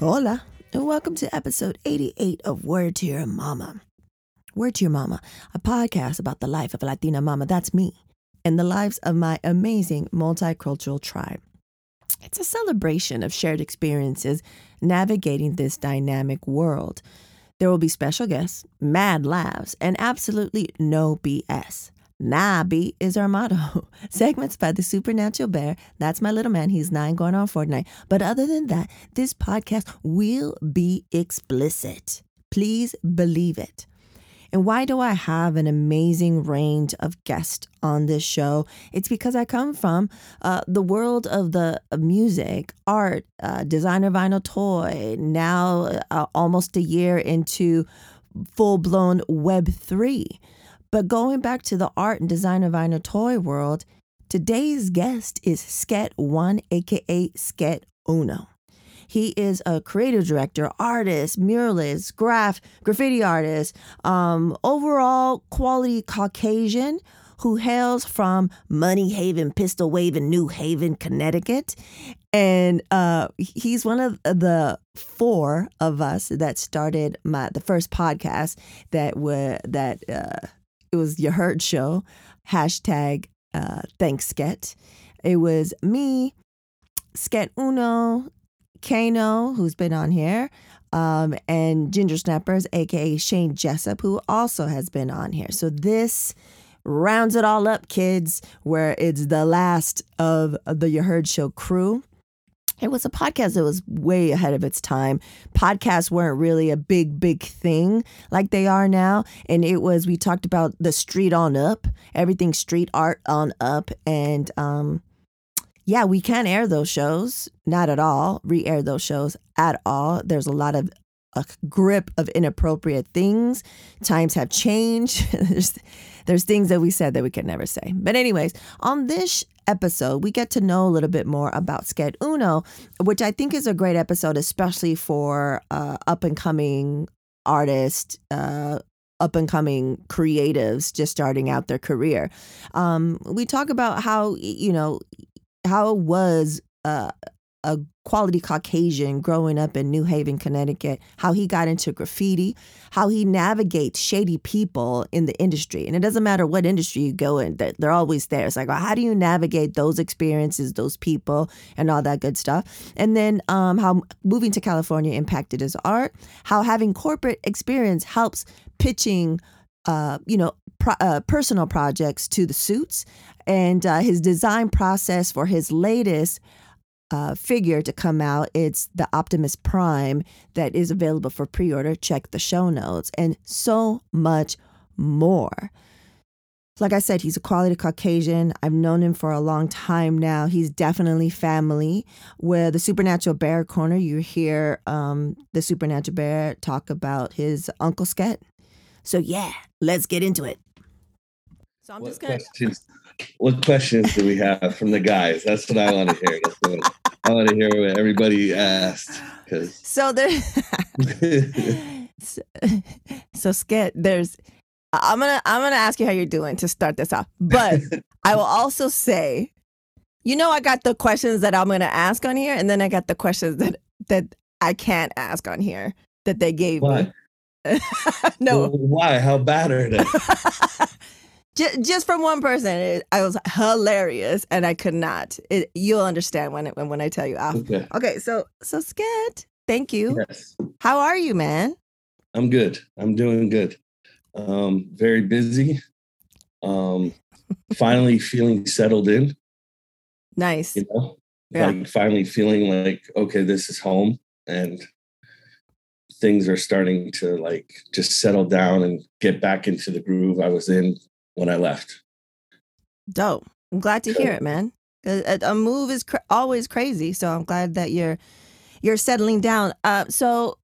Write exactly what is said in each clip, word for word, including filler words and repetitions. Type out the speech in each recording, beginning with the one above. Hola, and welcome to episode eighty-eight of Word To Your Mama. Word To Your Mama, a podcast about the life of a Latina mama, that's me, and the lives of my amazing multicultural tribe. It's a celebration of shared experiences navigating this dynamic world. There will be special guests, mad laughs, and absolutely no B S. Nah, B is our motto. Segments by The Supernatural Bear. That's my little man. He's nine going on Fortnite. But other than that, this podcast will be explicit. Please believe it. And why do I have an amazing range of guests on this show? It's because I come from uh, the world of the of music, art, uh, designer vinyl toy, now uh, almost a year into full-blown Web three. But going back to the art and designer vinyl toy world, today's guest is Sket One, a k a. Sket Uno. He is a creative director, artist, muralist, graph, graffiti artist, um, overall quality Caucasian who hails from Money Haven, Pistol Wave in New Haven, Connecticut. And uh, he's one of the four of us that started my the first podcast that were that uh, it was Ya Heard show, hashtag uh, Thanks Sket. It was me, Sket Uno, Kano, who's been on here, um, and Ginger Snappers, a k a. Shane Jessup, who also has been on here. So this rounds it all up, kids, where it's the last of the Ya Heard show crew. It was a podcast that was way ahead of its time. Podcasts weren't really a big, big thing like they are now. And it was, we talked about the street on up, everything street art on up, and um yeah, we can't air those shows, not at all, re-air those shows at all. There's a lot of a grip of inappropriate things. Times have changed. there's, there's things that we said that we could never say. But anyways, on this episode, we get to know a little bit more about Sket Uno, which I think is a great episode, especially for uh, up-and-coming artists, uh up-and-coming creatives just starting out their career. Um, we talk about how, you know, how it was uh, a quality Caucasian growing up in New Haven, Connecticut, how he got into graffiti, how he navigates shady people in the industry. And it doesn't matter what industry you go in, they're always there. It's like, well, how do you navigate those experiences, those people, and all that good stuff? And then um, how moving to California impacted his art, how having corporate experience helps pitching Uh, you know, pro- uh, personal projects to the suits, and uh, his design process for his latest uh, figure to come out. It's the Optimus Prime that is available for pre-order. Check the show notes and so much more. Like I said, he's a quality Caucasian. I've known him for a long time now. He's definitely family. With the Supernatural Bear Corner, you hear um, the Supernatural Bear talk about his Uncle Sket. So yeah, let's get into it. So I'm what just gonna. Questions, what questions do we have from the guys? That's what I want to hear. That's what I want to hear what everybody asked. Cause... So there. so, so Sket, there's. I'm gonna I'm gonna ask you how you're doing to start this off, but I will also say, you know, I got the questions that I'm gonna ask on here, and then I got the questions that that I can't ask on here that they gave Why? me. No. Well, why? How bad are they? just, just from one person, it, I was hilarious, and I could not. It, you'll understand when it, when when I tell you after. Okay. okay. So so Sket, thank you. Yes. How are you, man? I'm good. I'm doing good. Um, very busy. Um, finally feeling settled in. Nice. You know, yeah. Like finally feeling like okay, this is home, and things are starting to like just settle down and get back into the groove I was in when I left. Dope. I'm glad to hear it, man. A, a move is cr- always crazy. So I'm glad that you're, you're settling down. Uh, so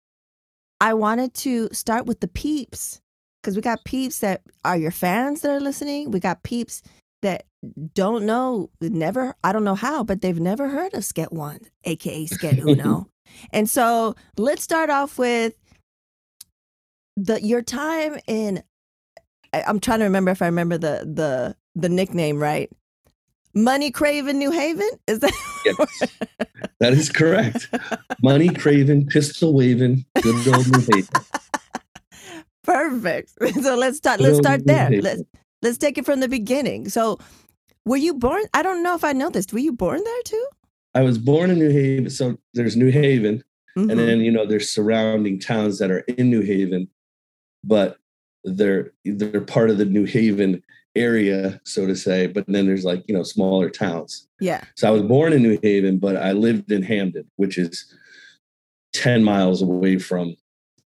I wanted to start with the peeps, because we got peeps that are your fans that are listening. We got peeps that don't know, never, I don't know how, but they've never heard of Sket One, a k a. Sket Uno. And so let's start off with the your time in. I, I'm trying to remember if I remember the the the nickname right. Money Craven, New Haven? Is that? Yes, that is correct. Money Craven, pistol waving, good old New Haven. Perfect. So let's start. Let's start there. Let's let's take it from the beginning. So, were you born? I don't know if I know this. Were you born there too? I was born in New Haven. So there's New Haven, mm-hmm. and then you know there's surrounding towns that are in New Haven, but they're they're part of the New Haven area, so to say, but then there's like, you know, smaller towns. Yeah. So I was born in New Haven, but I lived in Hamden, which is ten miles away from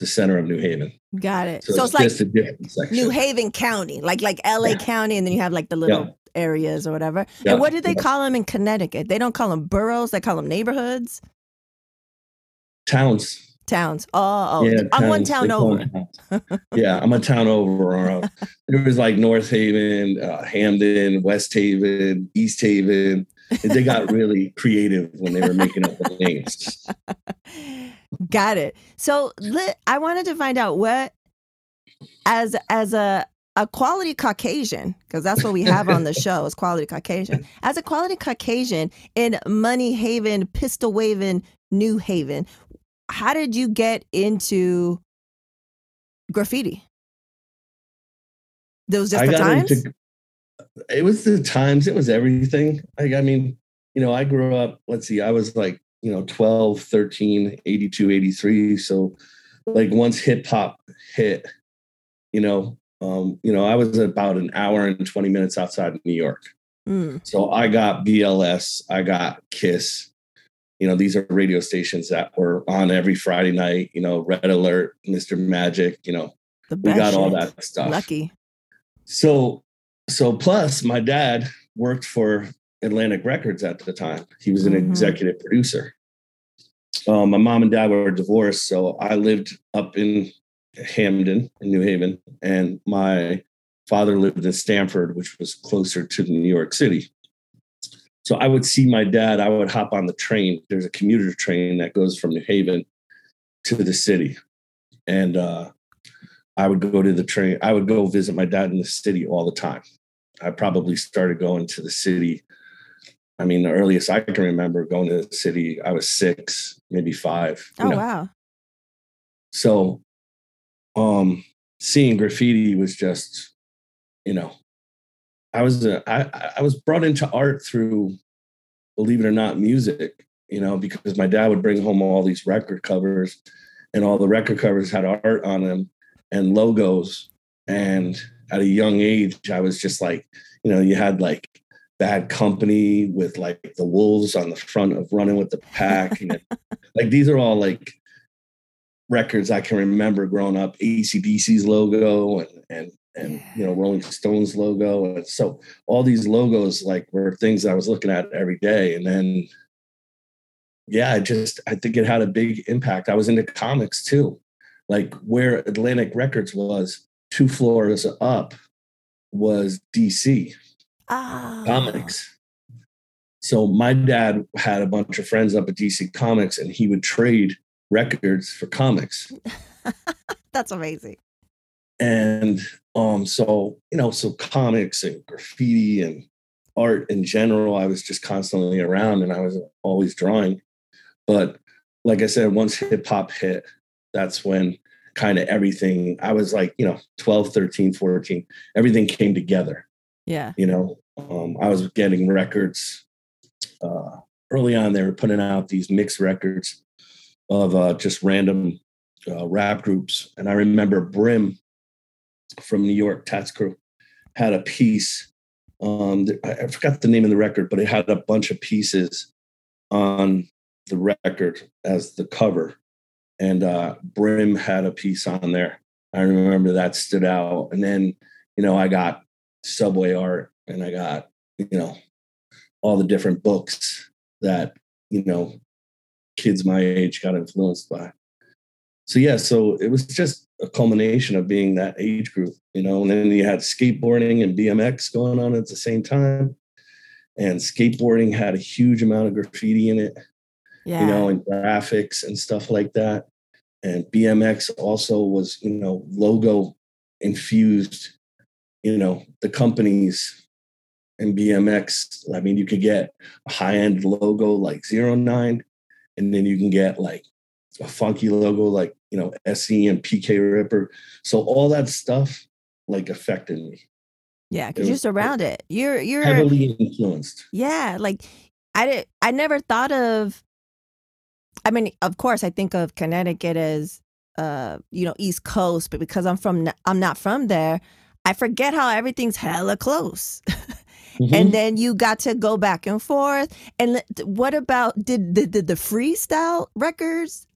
the center of New Haven. Got it. So, so it's, it's like just a different section. New Haven County, like like L A yeah. County, and then you have like the little yeah. areas or whatever. Yeah. And what do they yeah. call them in Connecticut? They don't call them boroughs, they call them neighborhoods. Towns. Towns. Oh, oh. Yeah, I'm towns. one town they over. Yeah, I'm a town over. There was like North Haven, uh, Hamden, West Haven, East Haven. And they got really creative when they were making up the names. Got it. So let, I wanted to find out what, as as a, a quality Caucasian, because that's what we have on the show is quality Caucasian. As a quality Caucasian in Money Haven, pistol waving New Haven, how did you get into graffiti? Those just I the times? Into, it was the times. It was everything. Like, I mean, you know, I grew up, let's see, I was like, you know, twelve, thirteen, eighty-two, eighty-three. So like once hip hop hit, you know, um, you know, I was about an hour and twenty minutes outside of New York. Mm. So I got B L S, I got KISS. You know, these are radio stations that were on every Friday night, you know, Red Alert, Mister Magic, you know, we got all that stuff. Lucky. So, so plus my dad worked for Atlantic Records at the time. He was an mm-hmm. executive producer. Um, my mom and dad were divorced. So I lived up in Hamden, in New Haven, and my father lived in Stamford, which was closer to New York City. So I would see my dad, I would hop on the train. There's a commuter train that goes from New Haven to the city. And uh, I would go to the train. I would go visit my dad in the city all the time. I probably started going to the city. I mean, the earliest I can remember going to the city, I was six, maybe five. Oh, you know? Wow. So um, seeing graffiti was just, you know, I was a, I, I was brought into art through, believe it or not, music, you know, because my dad would bring home all these record covers, and all the record covers had art on them and logos. And at a young age, I was just like, you know, you had like Bad Company with like the wolves on the front of Running with the Pack. You know? Like these are all like records I can remember growing up, A C D C's logo and and. and, you know, Rolling Stones logo. And so all these logos, like, were things I was looking at every day. And then, yeah, I just, I think it had a big impact. I was into comics too. Like where Atlantic Records was, two floors up was D C oh. Comics. So my dad had a bunch of friends up at D C Comics, and he would trade records for comics. That's amazing. And um, so, you know, so comics and graffiti and art in general, I was just constantly around, and I was always drawing. But like I said, once hip hop hit, that's when kind of everything, I was like, you know, twelve, thirteen, fourteen, everything came together. Yeah. You know, um, I was getting records uh, early on. They were putting out these mixed records of uh, just random uh, rap groups. And I remember Brim from New York, Tats Crew, had a piece. Um, I forgot the name of the record, but it had a bunch of pieces on the record as the cover. And uh, Brim had a piece on there. I remember that stood out. And then, you know, I got Subway Art, and I got, you know, all the different books that, you know, kids my age got influenced by. So, yeah, so it was just a culmination of being that age group, you know, and then you had skateboarding and B M X going on at the same time. And skateboarding had a huge amount of graffiti in it, yeah. you know, and graphics and stuff like that. And B M X also was, you know, logo infused, you know, the companies and B M X. I mean, you could get a high-end logo like zero nine, and then you can get like a funky logo like, you know, S E and P K Ripper. So all that stuff like affected me. Yeah, because you're surrounded. Like, you're you're heavily influenced. Yeah, like I did. I never thought of. I mean, of course, I think of Connecticut as uh, you know, East Coast, but because I'm from, I'm not from there. I forget how everything's hella close. Mm-hmm. And then you got to go back and forth. And what about, did, did, did the freestyle records,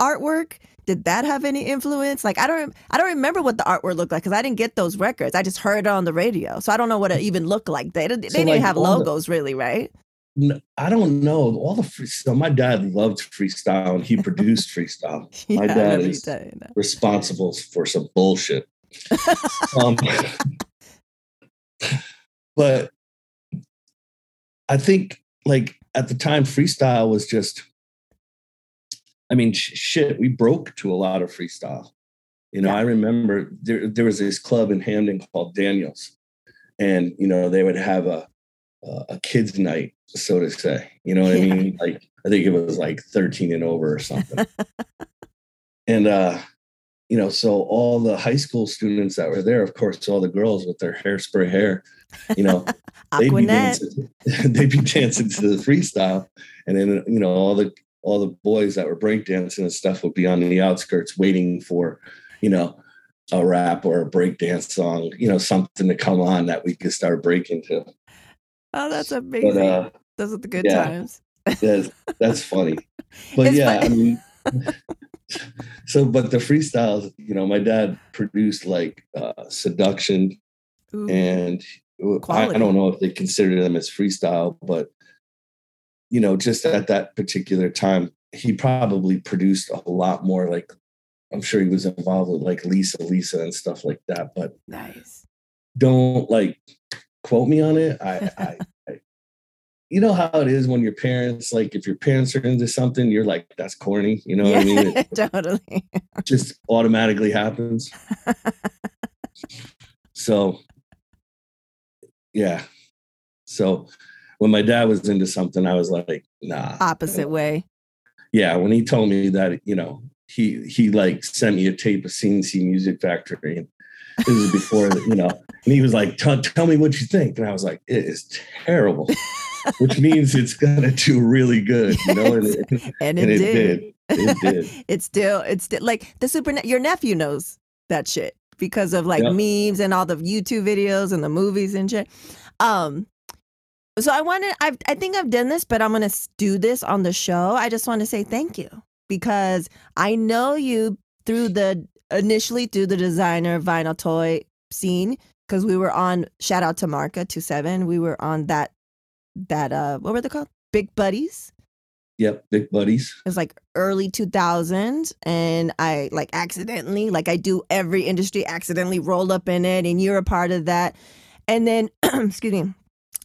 artwork, did that have any influence? Like, I don't, I don't remember what the artwork looked like because I didn't get those records. I just heard it on the radio. So I don't know what it even looked like. They, they so didn't like even have logos the, really, right? No, I don't know. All the freestyle, my dad loved freestyle and he produced freestyle. Yeah, my dad is saying that. Responsible for some bullshit. um, but I think like at the time freestyle was just, I mean, sh- shit, we broke to a lot of freestyle. You know, yeah. I remember there, there was this club in Hamden called Daniels and, you know, they would have a, a, a kid's night, so to say, you know what yeah. I mean? Like, I think it was like thirteen and over or something. and, uh, You know, so all the high school students that were there, of course, all the girls with their hairspray hair, you know, they'd, be dancing, they'd be dancing to the freestyle. And then, you know, all the all the boys that were breakdancing and stuff would be on the outskirts waiting for, you know, a rap or a breakdance song, you know, something to come on that we could start breaking to. Oh, that's amazing. But, uh, those are the good yeah, times. that's, that's funny. But it's yeah, funny. I mean. So, but the freestyles, you know, my dad produced like uh, Seduction. Ooh, and I, I don't know if they considered them as freestyle, but, you know, just at that particular time, he probably produced a lot more. Like, I'm sure he was involved with like Lisa, Lisa and stuff like that. But nice. Don't like quote me on it. I, I, I, you know how it is when your parents, like if your parents are into something, you're like, that's corny. You know yeah, what I mean? It totally. Just automatically happens. So, yeah. So when my dad was into something, I was like, nah. Opposite way. Yeah. When he told me that, you know, he, he like sent me a tape of C N C Music Factory and it was before, the, you know, and he was like, tell me what you think. And I was like, it is terrible. Which means it's gonna do really good, you know, and it, and it, and it did. did. It did. It's still, it's still, like the super. Your nephew knows that shit because of like yep. memes and all the YouTube videos and the movies and shit. Um, so I wanted, I I think I've done this, but I'm gonna do this on the show. I just want to say thank you because I know you through the initially through the designer vinyl toy scene because we were on. Shout out to Marka two seven. We were on that. That uh what were they called? Big Buddies. Yep, Big Buddies. It was like early two thousands and I like accidentally, like I do every industry, accidentally roll up in it and you're a part of that. And then excuse me,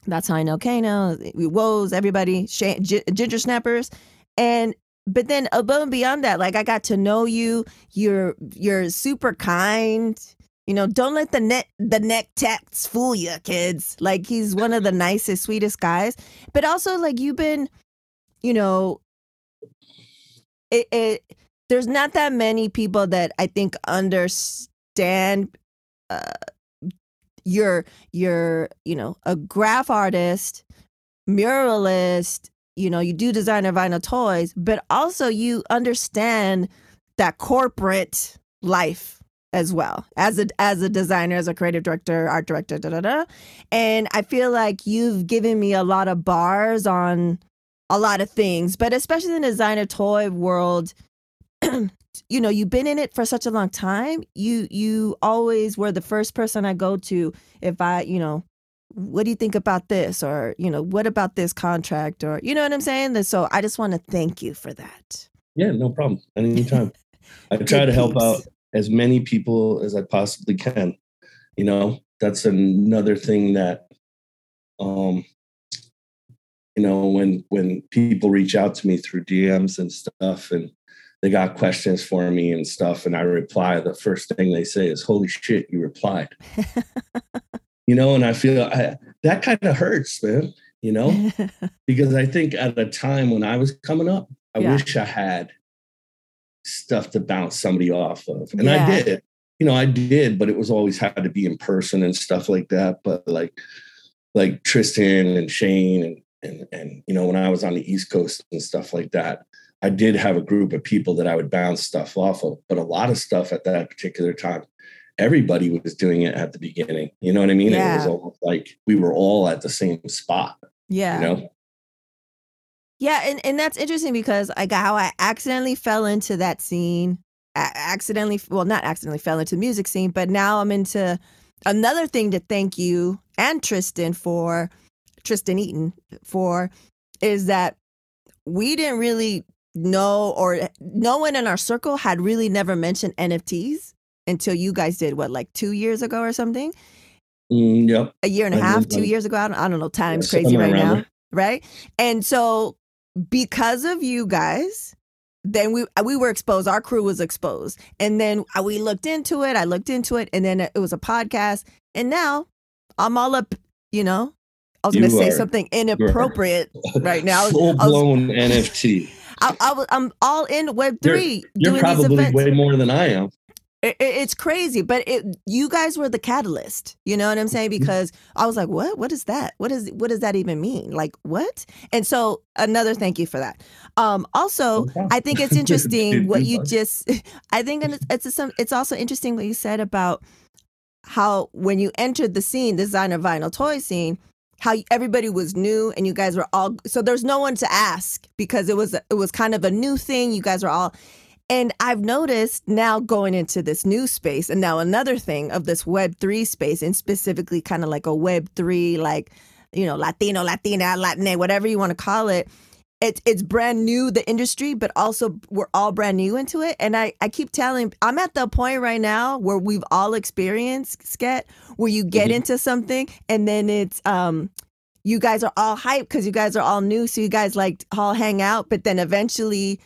that's how I know Kano, Woes, everybody, Shane, G- Ginger Snappers. And but then above and beyond that, like I got to know you. You're you're super kind. You know, don't let the net the neck tats fool you, kids. Like he's one of the nicest, sweetest guys. But also, like you've been, you know, it, it there's not that many people that I think understand uh, you're you're you know a graph artist, muralist. You know, you do designer vinyl toys, but also you understand that corporate life. As well as a as a designer, as a creative director, art director, da da da, and I feel like you've given me a lot of bars on a lot of things, but especially in the designer toy world. You know, you've been in it for such a long time. You you always were the first person I go to if I, you know, what do you think about this, or you know, what about this contract, or you know what I'm saying. So I just want to thank you for that. Yeah, no problem. Anytime. I try to help out as many people as I possibly can. You know, that's another thing that, um, you know, when, when people reach out to me through D Ms and stuff and they got questions for me and stuff. And I reply, the first thing they say is, holy shit, you replied, you know? And I feel, I, that kind of hurts, man, you know, because I think at a time when I was coming up, I yeah. wish I had stuff to bounce somebody off of. And yeah. I did, you know, I did, but it was always had to be in person and stuff like that. But like, like Tristan and Shane and, and, and, you know, when I was on the East Coast and stuff like that, I did have a group of people that I would bounce stuff off of, but a lot of stuff at that particular time, everybody was doing it at the beginning. You know what I mean? Yeah. It was almost like we were all at the same spot. Yeah. You know? Yeah. And, and that's interesting because I got how I accidentally fell into that scene. I accidentally, well, not accidentally fell into the music scene, but now I'm into another thing to thank you and Tristan for, Tristan Eaton for, is that we didn't really know, or no one in our circle had really never mentioned N F Ts until you guys did, what, like two years ago or something? Mm, yep. A year and a half, two years ago. I don't, I don't know. Time's crazy right now. Right. And so because of you guys, then we we were exposed. Our crew was exposed. And then we looked into it. I looked into it. And then it was a podcast. And now I'm all up, you know, I was going to say something inappropriate right now. Full blown N F T. I, I, I'm all in Web three. You're, you're probably way more than I am. It, it, it's crazy, but it, you guys were the catalyst. You know what I'm saying? Because I was like, what? What is that? What is? What does that even mean? Like, what? And so another thank you for that. Um, also, okay. I think it's interesting what you just, I think it's, it's, a, it's also interesting what you said about how when you entered the scene, the designer vinyl toy scene, how everybody was new and you guys were all, so there's no one to ask because it was it was kind of a new thing. You guys were all, and I've noticed now going into this new space and now another thing of this Web three space and specifically kind of like a Web three, like, you know, Latino, Latina, Latinx, whatever you want to call it. It's it's brand new, the industry, but also we're all brand new into it. And I, I keep telling, I'm at the point right now where we've all experienced, Sket, where you get mm-hmm. into something and then it's, um, you guys are all hyped because you guys are all new. So you guys like all hang out, but then eventually,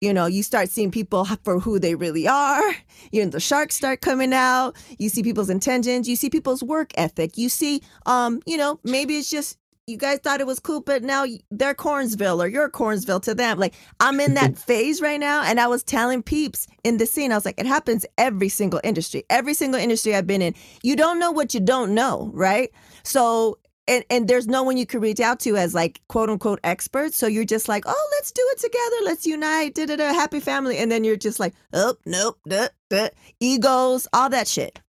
you know, you start seeing people for who they really are. You know, the sharks start coming out. You see people's intentions. You see people's work ethic. You see, um, you know, maybe it's just, you guys thought it was cool, but now they're Cornsville or you're Cornsville to them. Like, I'm in that phase right now. And I was telling peeps in the scene, I was like, it happens every single industry, every single industry I've been in. You don't know what you don't know, right? So, and, and there's no one you can reach out to as like, quote unquote, experts. So you're just like, oh, let's do it together. Let's unite, da da da, happy family. And then you're just like, oh, nope, da, da, egos, all that shit.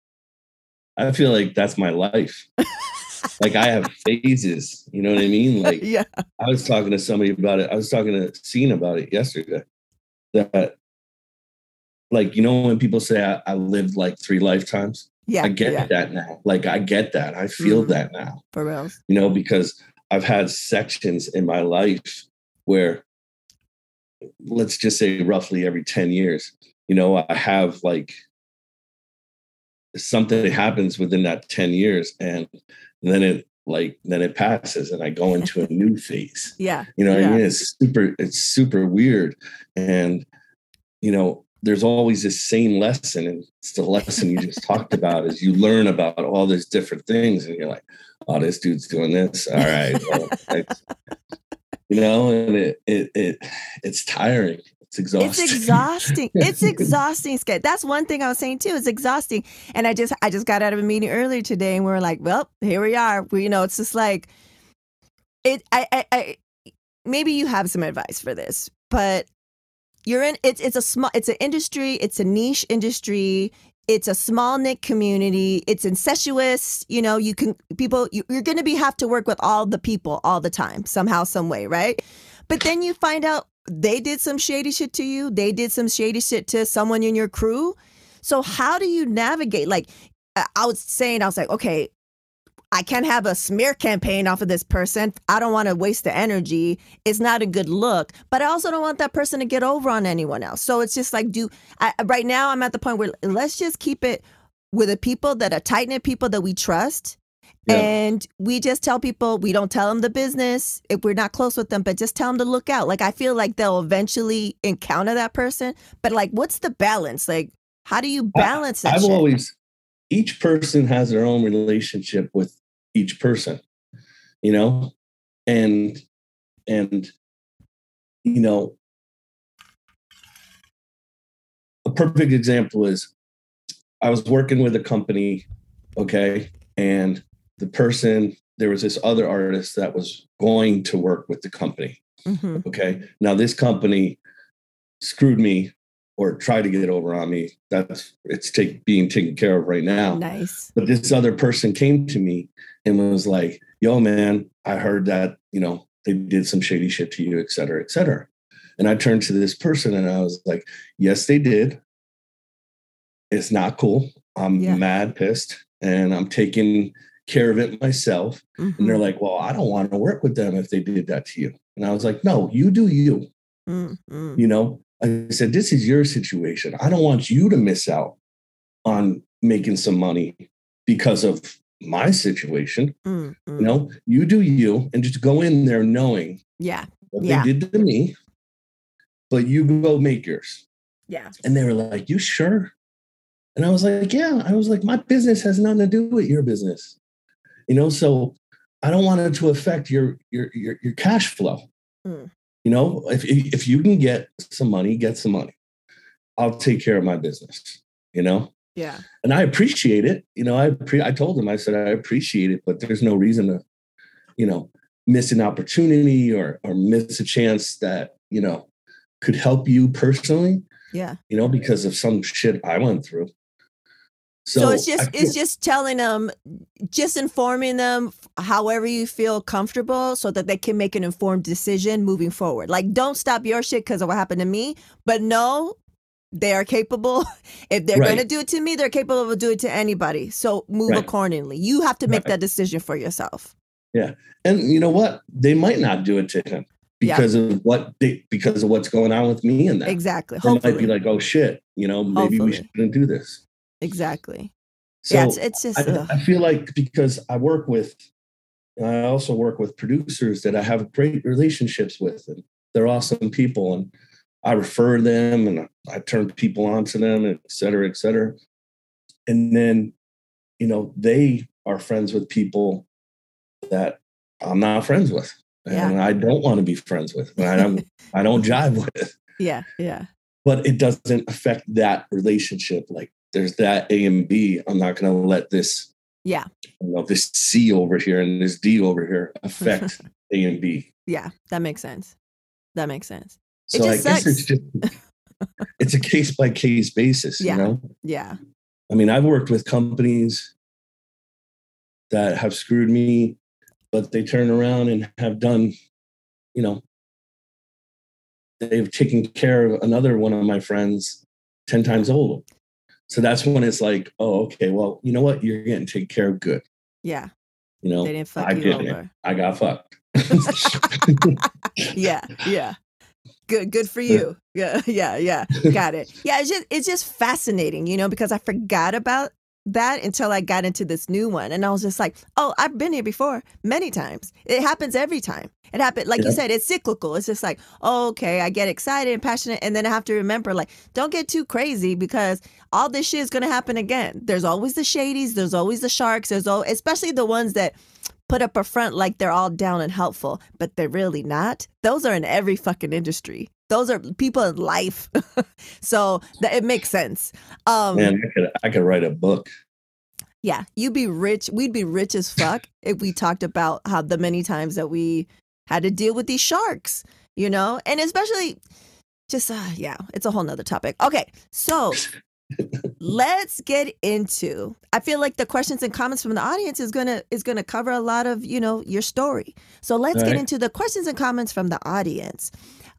I feel like that's my life. Like, I have phases, you know what I mean? Like, yeah. I was talking to somebody about it. I was talking to Cena about it yesterday. That, like, you know, when people say I, I lived like three lifetimes, yeah, I get yeah. that now. Like, I get that. I feel mm-hmm. that now. For real. You know, because I've had sections in my life where, let's just say roughly every ten years, you know, I have like something that happens within that ten years and then it like then it passes and I go into a new phase. Yeah. You know what yeah. I mean? It's super, it's super weird. And you know, there's always this same lesson, and it's the lesson you just talked about is you learn about all these different things and you're like, oh, this dude's doing this. All right. Well, you know, and it it it it's tiring. It's exhausting. It's exhausting. It's exhausting. Sket. That's one thing I was saying too. It's exhausting. And I just, I just got out of a meeting earlier today, and we were like, "Well, here we are." We, you know, it's just like, it. I, I, I, maybe you have some advice for this, but you're in. It's, it's a small. It's an industry. It's a niche industry. It's a small knit community. It's incestuous. You know, you can people. You, you're going to be have to work with all the people all the time, somehow, some way, right? But then you find out. They did some shady shit to you. They did some shady shit to someone in your crew. So how do you navigate? Like I was saying, I was like, okay, I can't have a smear campaign off of this person. I don't want to waste the energy. It's not a good look, but I also don't want that person to get over on anyone else. So it's just like, do I, right now I'm at the point where let's just keep it with the people that are tight knit people that we trust. Yeah. And we just tell people, we don't tell them the business if we're not close with them, but just tell them to look out. Like, I feel like they'll eventually encounter that person. But like, what's the balance? Like, how do you balance that? I've shit? always, each person has their own relationship with each person, you know, and, and, you know, a perfect example is I was working with a company. Okay. And the person, there was this other artist that was going to work with the company. Mm-hmm. Okay. Now this company screwed me or tried to get over on me. That's it's take, being taken care of right now. Nice. But this other person came to me and was like, yo man, I heard that, you know, they did some shady shit to you, et cetera, et cetera. And I turned to this person and I was like, yes, they did. It's not cool. I'm yeah. mad pissed and I'm taking care of it myself. Mm-hmm. And they're like, well, I don't want to work with them if they did that to you. And I was like, no, you do you. Mm-hmm. You know, I said, this is your situation. I don't want you to miss out on making some money because of my situation. Mm-hmm. You know, you do you and just go in there knowing yeah. what yeah. they did to me, but you go make yours. Yeah. And they were like, you sure? And I was like, yeah, I was like, my business has nothing to do with your business. You know, so I don't want it to affect your, your, your, your cash flow. Mm. You know, if, if you can get some money, get some money. I'll take care of my business, you know? Yeah. And I appreciate it. You know, I, pre- I told him, I said, I appreciate it, but there's no reason to, you know, miss an opportunity or, or miss a chance that, you know, could help you personally. Yeah. You know, because of some shit I went through. So, so it's just it's just telling them, just informing them however you feel comfortable so that they can make an informed decision moving forward. Like, don't stop your shit because of what happened to me. But no, they are capable. If they're right. going to do it to me, they're capable of doing it to anybody. So move right. accordingly. You have to make right. that decision for yourself. Yeah. And you know what? They might not do it to him because yeah. of what they, because of what's going on with me and that. Exactly. They Hopefully. might be like, oh, shit, you know, maybe Hopefully. we shouldn't do this. Exactly. So yeah, it's, it's just I, I feel like because I work with, I also work with producers that I have great relationships with, and they're awesome people, and I refer them, and I turn people on to them, et cetera, et cetera. And then, you know, they are friends with people that I'm not friends with, and yeah. I don't want to be friends with, and I don't, I don't jive with. Yeah, yeah. But it doesn't affect that relationship, like. There's that A and B. I'm not going to let this, yeah, you know, this C over here and this D over here affect A and B. Yeah, that makes sense. That makes sense. It so just I sucks. guess it's just it's a case by case basis. Yeah. You know? Yeah. I mean, I've worked with companies that have screwed me, but they turn around and have done, you know, they've taken care of another one of my friends ten times older. So that's when it's like, oh, okay, well, you know what? You're getting taken care of good. Yeah. You know, they didn't fuck I you did over. It. I got fucked. yeah. Yeah. Good. Good for you. Yeah. Yeah. Yeah. Got it. Yeah. It's just, it's just fascinating, you know, because I forgot about that until I got into this new one. And I was just like, oh, I've been here before many times. It happens every time. It happened. Like yeah. you said, it's cyclical. It's just like, oh, okay, I get excited and passionate. And then I have to remember, like, don't get too crazy because all this shit is going to happen again. There's always the shadies. There's always the sharks. There's always, especially the ones that put up a front like they're all down and helpful, but they're really not. Those are in every fucking industry. Those are people in life. So that, it makes sense. Um, Man, I could, I could write a book. Yeah, you'd be rich. We'd be rich as fuck if we talked about how the many times that we had to deal with these sharks, you know, and especially just, uh, yeah, it's a whole nother topic. Okay, so let's get into, I feel like the questions and comments from the audience is going to is going to cover a lot of, you know, your story. So let's All right. get into the questions and comments from the audience.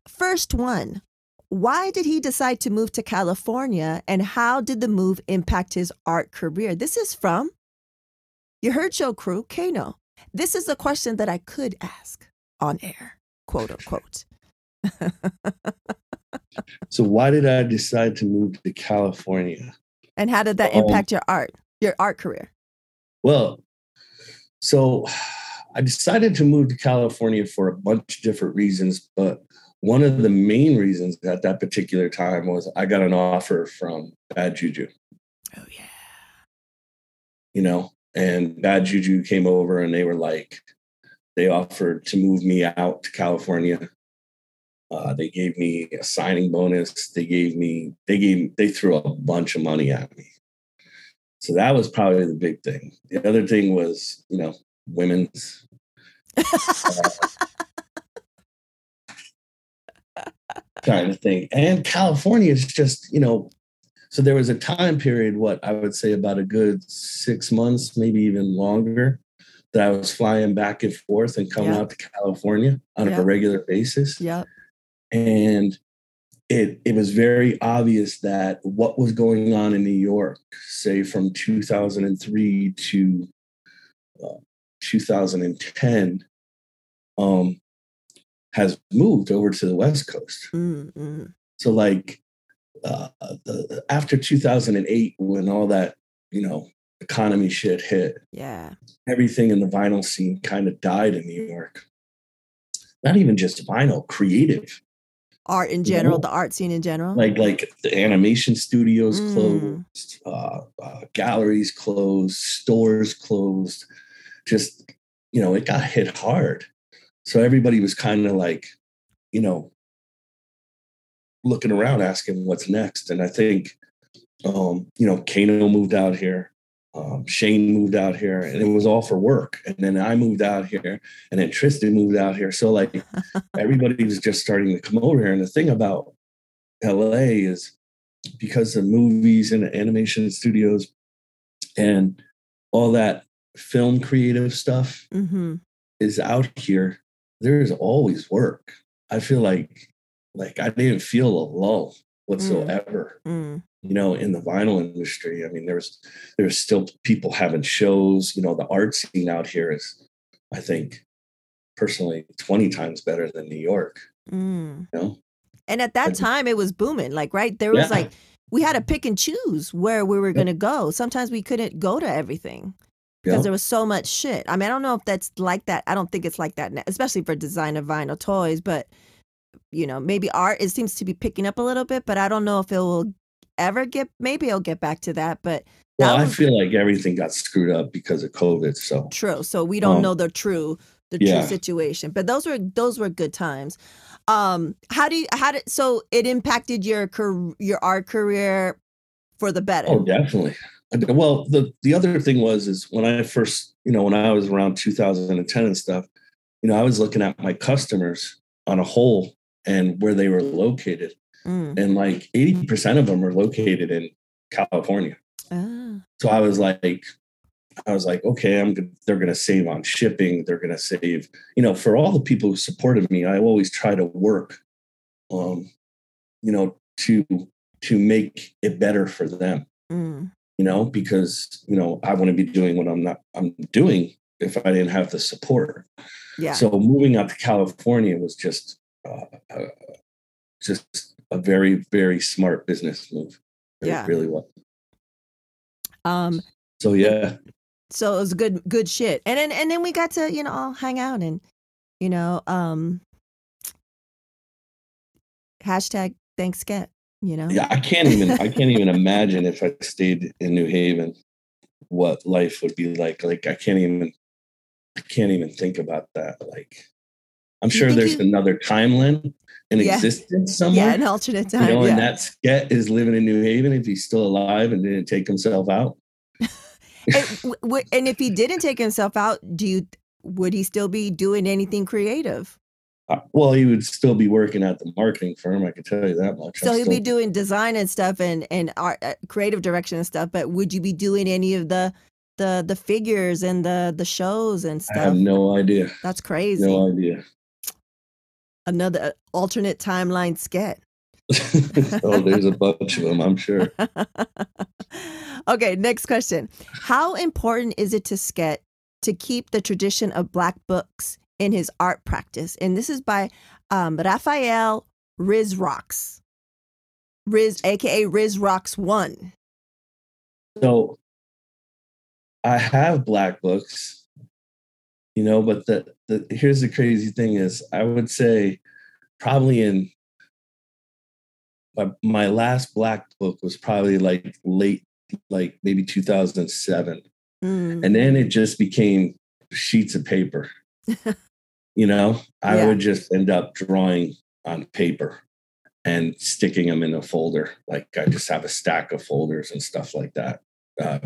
First one, why did he decide to move to California and how did the move impact his art career? This is from Ya Heard Show crew, Kano. This is a question that I could ask on air, quote unquote. So why did I decide to move to California? And how did that um, impact your art, your art career? Well, so I decided to move to California for a bunch of different reasons, but one of the main reasons at that particular time was I got an offer from Bad Juju. Oh, yeah. You know, and Bad Juju came over, and they were like, they offered to move me out to California. Uh, they gave me a signing bonus. They gave me, they gave, they threw a bunch of money at me. So that was probably the big thing. The other thing was, you know, women's. uh, kind of thing. And California is just, you know, so there was a time period, what I would say about a good six months, maybe even longer, that I was flying back and forth and coming yep. out to California on yep. a regular basis. Yeah. And it it was very obvious that what was going on in New York, say from two thousand three to uh, two thousand ten, um, has moved over to the West Coast. Mm-hmm. So like uh, the, after two thousand eight, when all that, you know, economy shit hit, yeah, everything in the vinyl scene kind of died in New York. Not even just vinyl, creative. Art in general, you know? The art scene in general. Like like the animation studios mm. closed, uh, uh, galleries closed, stores closed. Just, you know, it got hit hard. So everybody was kind of like, you know, looking around asking what's next. And I think, um, you know, Kano moved out here. Um, Shane moved out here, and it was all for work. And then I moved out here, and then Tristan moved out here. So like everybody was just starting to come over here. And the thing about L A is because of movies and animation studios and all that film creative stuff mm-hmm. is out here, there's always work. I feel like, like I didn't feel a lull whatsoever. Mm. Mm. You know, in the vinyl industry, I mean, there's there's still people having shows. You know, the art scene out here is, I think, personally, twenty times better than New York. Mm. You know, and at that time, it was booming. Like, right, there was yeah. like we had to pick and choose where we were yeah. going to go. Sometimes we couldn't go to everything because yeah. there was so much shit. I mean, I don't know if that's like that. I don't think it's like that now, especially for designer vinyl toys. But you know, maybe art it seems to be picking up a little bit. But I don't know if it will. Ever get maybe I'll get back to that, but that well, was, I feel like everything got screwed up because of COVID. So true. So we don't um, know the true the yeah. true situation. But those were those were good times. Um, how do you how did so it impacted your your art career for the better? Oh, definitely. Well, the the other thing was is when I first you know when I was around two thousand ten and stuff, you know I was looking at my customers on a whole and where they were located. Mm. And like eighty percent of them are located in California. Ah. So I was like, I was like, okay, I'm good. They're going to save on shipping. They're going to save, you know, for all the people who supported me, I always try to work, um, you know, to, to make it better for them, mm. you know, because, you know, I wouldn't be doing what I'm not, I'm doing if I didn't have the support. Yeah. So moving out to California was just, uh, just, a very, very smart business move. It yeah. really was. Um, so, yeah. So it was good, good shit. And then, and then we got to, you know, all hang out and, you know, um, hashtag thanks Sket, you know? Yeah. I can't even, I can't even imagine if I stayed in New Haven, what life would be like. Like, I can't even, I can't even think about that. Like, I'm sure there's you... another timeline in yeah. existence somewhere. Yeah, an alternate time. You know, yeah. and that Sket is living in New Haven if he's still alive and didn't take himself out. and, w- w- and if he didn't take himself out, do you would he still be doing anything creative? Uh, well, he would still be working at the marketing firm. I can tell you that much. So he'd still... be doing design and stuff and and art, uh, creative direction and stuff. But would you be doing any of the the the figures and the the shows and stuff? I have no idea. That's crazy. No idea. Another alternate timeline Sket. Oh, there's a bunch of them, I'm sure. Okay, next question. How important is it to Sket to keep the tradition of Black books in his art practice? And this is by um, Raphael Riz Rocks, Riz, a k a. Riz Rocks One. So I have Black books. You know, but the, the here's the crazy thing is I would say probably in my, my last Black book was probably like late, like maybe two thousand seven. Mm. And then it just became sheets of paper. You know, I yeah. would just end up drawing on paper and sticking them in a folder. Like I just have a stack of folders and stuff like that uh,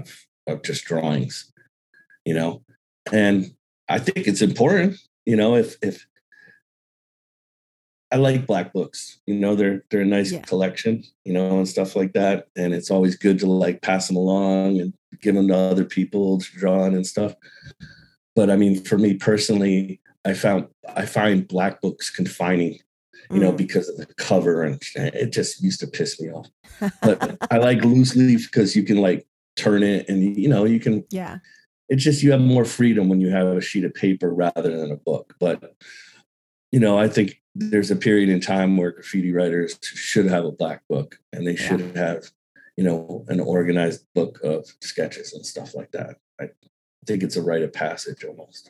of just drawings, you know, and I think it's important, you know, if, if I like black books, you know, they're, they're a nice yeah. collection, you know, and stuff like that. And it's always good to like pass them along and give them to other people to draw on and stuff. But I mean, for me personally, I found, I find black books confining, you know, mm. because of the cover, and it just used to piss me off. But I like loose leaf because you can like turn it and, you know, you can, yeah, it's just, you have more freedom when you have a sheet of paper rather than a book. But, you know, I think there's a period in time where graffiti writers should have a black book, and they should yeah. have, you know, an organized book of sketches and stuff like that. I think it's a rite of passage almost.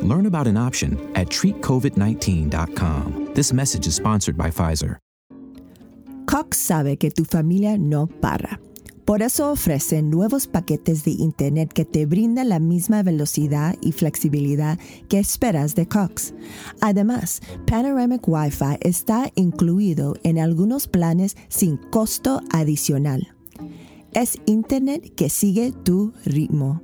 Learn about an option at treat covid nineteen dot com. This message is sponsored by Pfizer. Cox sabe que tu familia no para. Por eso ofrecen nuevos paquetes de internet que te brindan la misma velocidad y flexibilidad que esperas de Cox. Además, Panoramic Wi-Fi está incluido en algunos planes sin costo adicional. Es internet que sigue tu ritmo.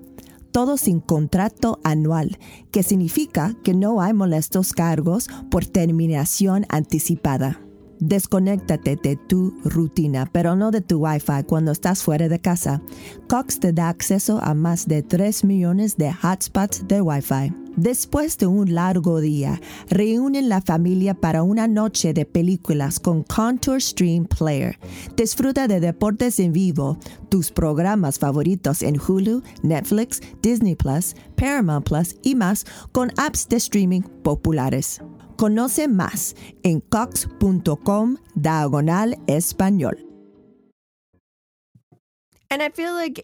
Todo sin contrato anual, que significa que no hay molestos cargos por terminación anticipada. Desconéctate de tu rutina, pero no de tu Wi-Fi cuando estás fuera de casa. Cox te da acceso a más de tres millones de hotspots de Wi-Fi. Después de un largo día, reúnen la familia para una noche de películas con Contour Stream Player. Disfruta de deportes en vivo, tus programas favoritos en Hulu, Netflix, Disney Plus, Paramount Plus y más con apps de streaming populares. Conoce más en cox.com diagonal español. And I feel like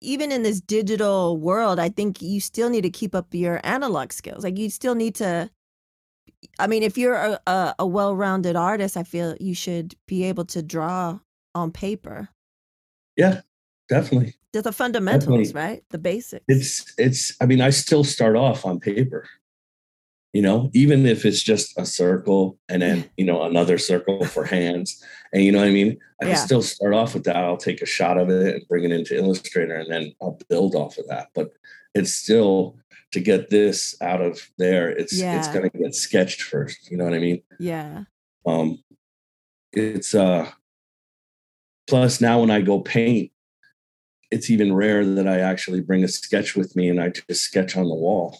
even in this digital world, I think you still need to keep up your analog skills. Like you still need to, I mean, if you're a, a, a well-rounded artist, I feel you should be able to draw on paper. Yeah, definitely. They're the fundamentals, definitely. Right? The basics. It's, it's, I mean, I still start off on paper, you know, even if it's just a circle and then, you know, another circle for hands. And you know what I mean? I yeah. can still start off with that. I'll take a shot of it and bring it into Illustrator, and then I'll build off of that. But it's still, to get this out of there, it's yeah. it's going to get sketched first. You know what I mean? Yeah. Um, it's uh. Plus now when I go paint, it's even rare that I actually bring a sketch with me and I just sketch on the wall.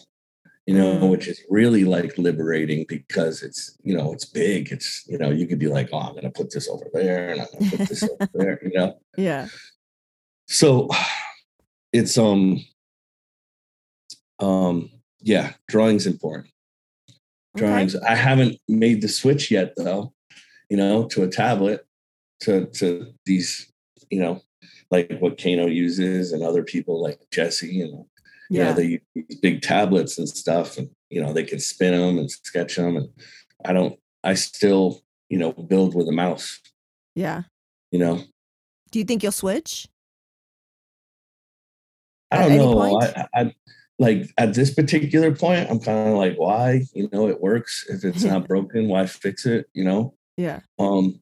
You know, mm. which is really like liberating because it's, you know, it's big. It's, you know, you could be like, oh, I'm going to put this over there and I'm going to put this over there, you know? Yeah. So it's, um, um, yeah, drawing's important. Drawings. Okay. I haven't made the switch yet though, you know, to a tablet, to, to these, you know, like what Kano uses and other people like Jesse and, You yeah. know, they use big tablets and stuff, and, you know, they can spin them and sketch them. And I don't, I still, you know, build with a mouse. Yeah. You know? Do you think you'll switch? I don't know. I, I like at this particular point, I'm kind of like, why? You know, it works. If it's not broken, why fix it? You know? Yeah. Um.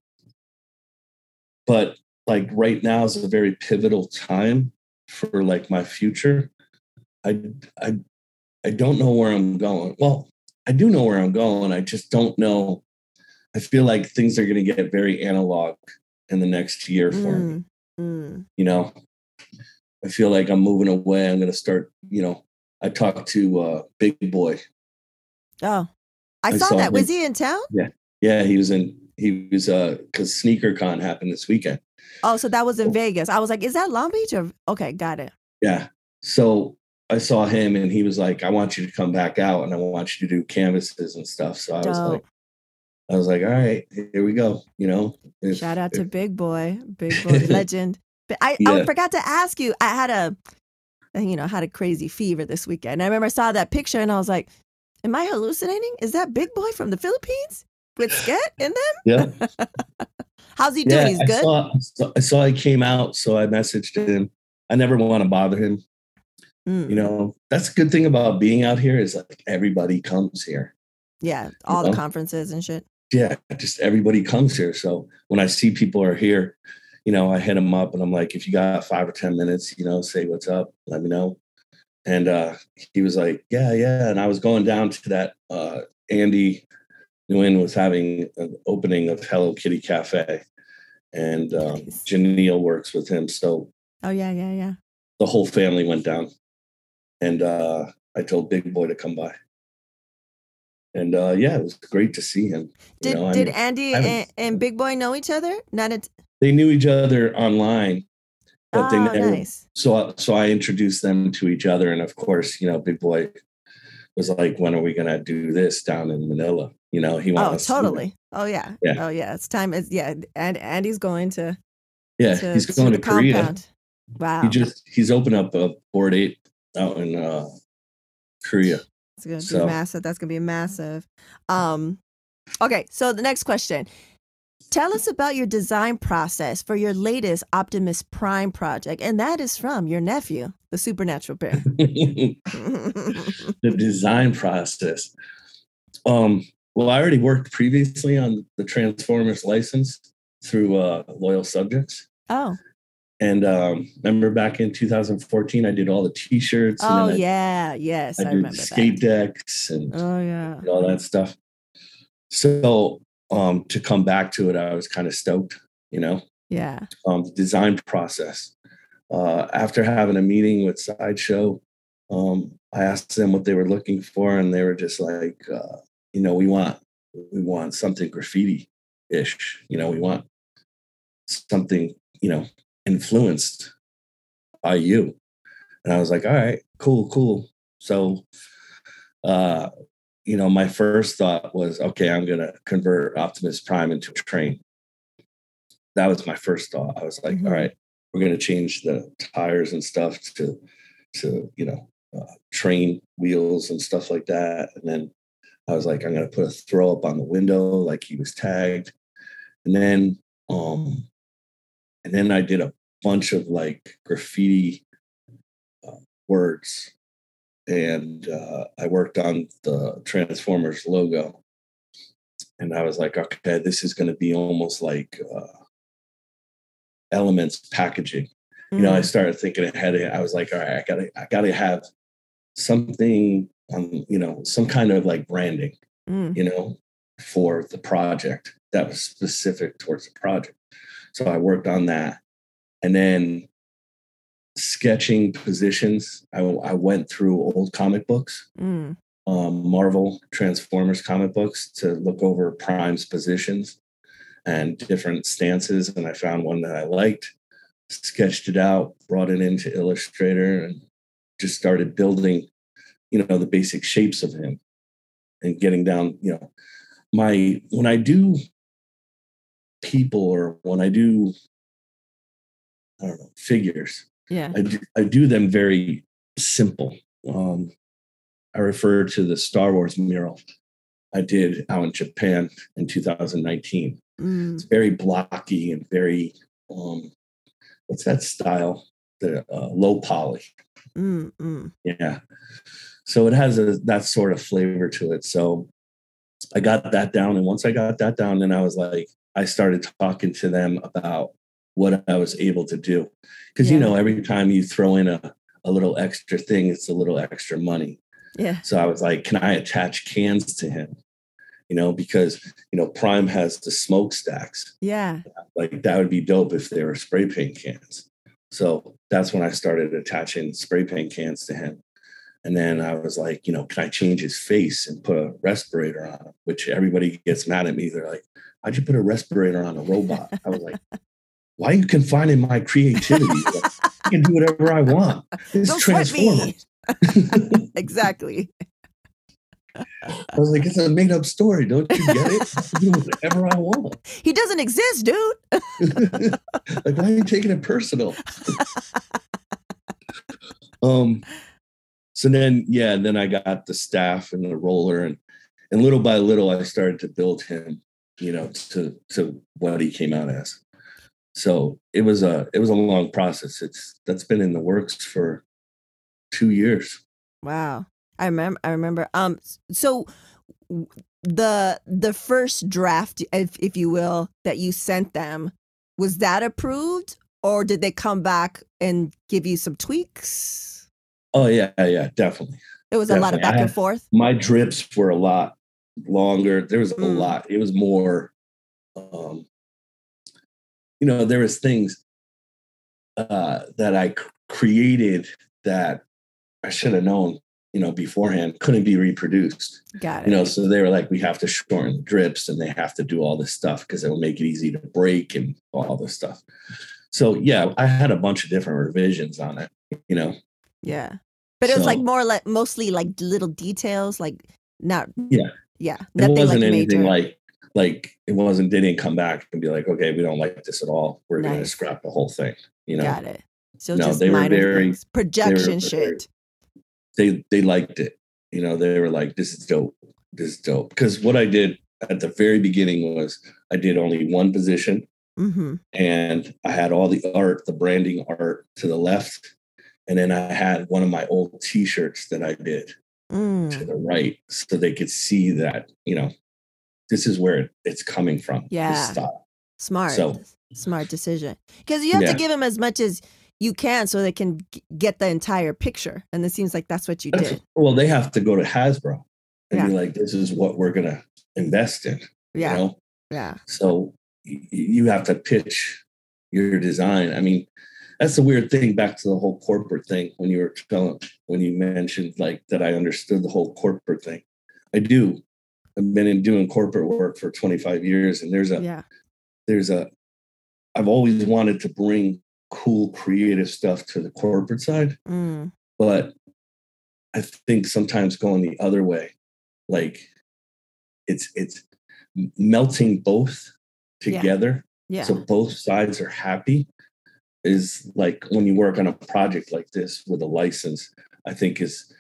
But like right now is a very pivotal time for like my future. I, I, I don't know where I'm going. Well, I do know where I'm going. I just don't know. I feel like things are going to get very analog in the next year for mm, me. Mm. You know, I feel like I'm moving away. I'm going to start, you know, I talked to uh, Big Boy. Oh, I, I saw, saw that. Him. Was he in town? Yeah. Yeah. He was in, he was, uh, cause Sneaker Con happened this weekend. Oh, so that was in Vegas. I was like, is that Long Beach or? Okay. Got it. Yeah. So I saw him and he was like, I want you to come back out and I want you to do canvases and stuff. So I Dope. was like, I was like, all right, here we go. You know, if, shout out if, to Big Boy, Big Boy legend. But I, yeah. I forgot to ask you, I had a, you know, had a crazy fever this weekend. I remember I saw that picture and I was like, am I hallucinating? Is that Big Boy from the Philippines with Sket in them? Yeah. How's he doing? Yeah, He's good. I saw, I saw, I saw he came out. So I messaged him. I never want to bother him. Mm. You know, that's a good thing about being out here is like everybody comes here. Yeah. All you the know? conferences and shit. Yeah. Just everybody comes here. So when I see people are here, you know, I hit them up and I'm like, if you got five or ten minutes, you know, say what's up, let me know. And uh, he was like, yeah, yeah. And I was going down to that. Uh, Andy Nguyen was having an opening of Hello Kitty Cafe and um, nice. Janelle works with him. So. Oh, yeah, yeah, yeah. The whole family went down. And uh, I told Big Boy to come by. And uh, yeah, it was great to see him. Did, you know, did Andy and, and Big Boy know each other? Not at- They knew each other online. But oh, they never, nice. So, so I introduced them to each other. And of course, you know, Big Boy was like, when are we going to do this down in Manila? You know, he wants Oh, totally. Oh, yeah. yeah. Oh, yeah. It's time. It's, yeah. And Andy's going to. Yeah, to, he's going to, to Korea. Compound. Wow. He just he's opened up a board eight out in uh, Korea. It's gonna so. be massive. That's gonna be massive. Um, okay, so the next question. Tell us about your design process for your latest Optimus Prime project, and that is from your nephew, the Supernatural Bear. The design process. Um, well, I already worked previously on the Transformers license through uh, Loyal Subjects. Oh. And um, remember back in two thousand fourteen, I did all the T-shirts. Oh, and I, yeah. Yes, I, I did remember skate that. decks and oh, yeah. all that stuff. So um, to come back to it, I was kind of stoked, you know? Yeah. Um, the design process. Uh, after having a meeting with Sideshow, um, I asked them what they were looking for, and they were just like, uh, you know, we want we want something graffiti-ish. You know, we want something, you know, influenced by you. And I was like, all right, cool, cool. So, uh, you know, my first thought was, okay, I'm going to convert Optimus Prime into a train. That was my first thought. I was like, mm-hmm. all right, we're going to change the tires and stuff to, to, you know, uh, train wheels and stuff like that. And then I was like, I'm going to put a throw up on the window, like he was tagged. And then, um, And then I did a bunch of like graffiti uh, words, and uh, I worked on the Transformers logo. And I was like, okay, this is going to be almost like uh, Elements packaging. Mm-hmm. You know, I started thinking ahead. Of it. I was like, all right, I gotta, I gotta have something, um, you know, some kind of like branding, mm. you know, for the project that was specific towards the project. So I worked on that, and then sketching positions. I, I went through old comic books, mm. um, Marvel, Transformers comic books, to look over Prime's positions and different stances. And I found one that I liked, sketched it out, brought it into Illustrator, and just started building, you know, the basic shapes of him and getting down, you know, my, when I do people or when I do, I don't know, figures. Yeah. I do, I do them very simple. Um, I refer to the Star Wars mural I did out in Japan in two thousand nineteen. Mm. It's very blocky and very, um, what's that style? The uh, low poly. Mm, mm. Yeah. So it has a, that sort of flavor to it. So I got that down. And once I got that down, then I was like, I started talking to them about what I was able to do. Because, yeah. you know, every time you throw in a, a little extra thing, it's a little extra money. Yeah. So I was like, can I attach cans to him? You know, because, you know, Prime has the smokestacks. Yeah. Like that would be dope if they were spray paint cans. So that's when I started attaching spray paint cans to him. And then I was like, you know, can I change his face and put a respirator on him? Which everybody gets mad at me. They're like, how'd you put a respirator on a robot? I was like, why are you confining my creativity? Like, I can do whatever I want. It's Transformers. Exactly. I was like, it's a made-up story. Don't you get it? I can do whatever I want. He doesn't exist, dude. Like, why are you taking it personal? um. So then, yeah, then I got the staff and the roller, and and little by little, I started to build him, you know, to to what he came out as. So it was a it was a long process. It's that's been in the works for two years. Wow. I remember. I remember. Um. So the the first draft, if if you will, that you sent them, was that approved, or did they come back and give you some tweaks? Oh yeah, yeah, definitely. It was definitely. a lot of back had, and forth. My drips were a lot longer. There was a mm. lot. It was more. Um. You know, there was things uh, that I c- created that I should have known, you know, beforehand, couldn't be reproduced. Got it. You know, so they were like, we have to shorten the drips and they have to do all this stuff because it will make it easy to break and all this stuff. So yeah, I had a bunch of different revisions on it, you know? Yeah. But so, it was like more like mostly like little details, like not. Yeah. Yeah. Nothing it wasn't like anything major. like, like it wasn't, they didn't come back and be like, okay, we don't like this at all. We're nice. going to scrap the whole thing. You know? Got it. So no, just they minor were very, projection they were shit. Very, They they liked it. You know, they were like, this is dope. This is dope. Because what I did at the very beginning was I did only one position. Mm-hmm. And I had all the art, the branding art to the left. And then I had one of my old T-shirts that I did mm. to the right so they could see that, you know, this is where it, it's coming from. Yeah. This style. Smart. So, Smart decision. Because you have yeah. to give them as much as you can so they can get the entire picture. And it seems like that's what you that's, did. Well, they have to go to Hasbro and yeah. be like, this is what we're going to invest in. Yeah. You know? Yeah. So y- you have to pitch your design. I mean, that's the weird thing back to the whole corporate thing when you were telling, when you mentioned like that, I understood the whole corporate thing. I do. I've been in doing corporate work for twenty-five years. And there's a, yeah. there's a, I've always wanted to bring cool creative stuff to the corporate side. Mm. But I think sometimes going the other way, like it's it's melting both together. Yeah. Yeah. So both sides are happy is like when you work on a project like this with a license, I think is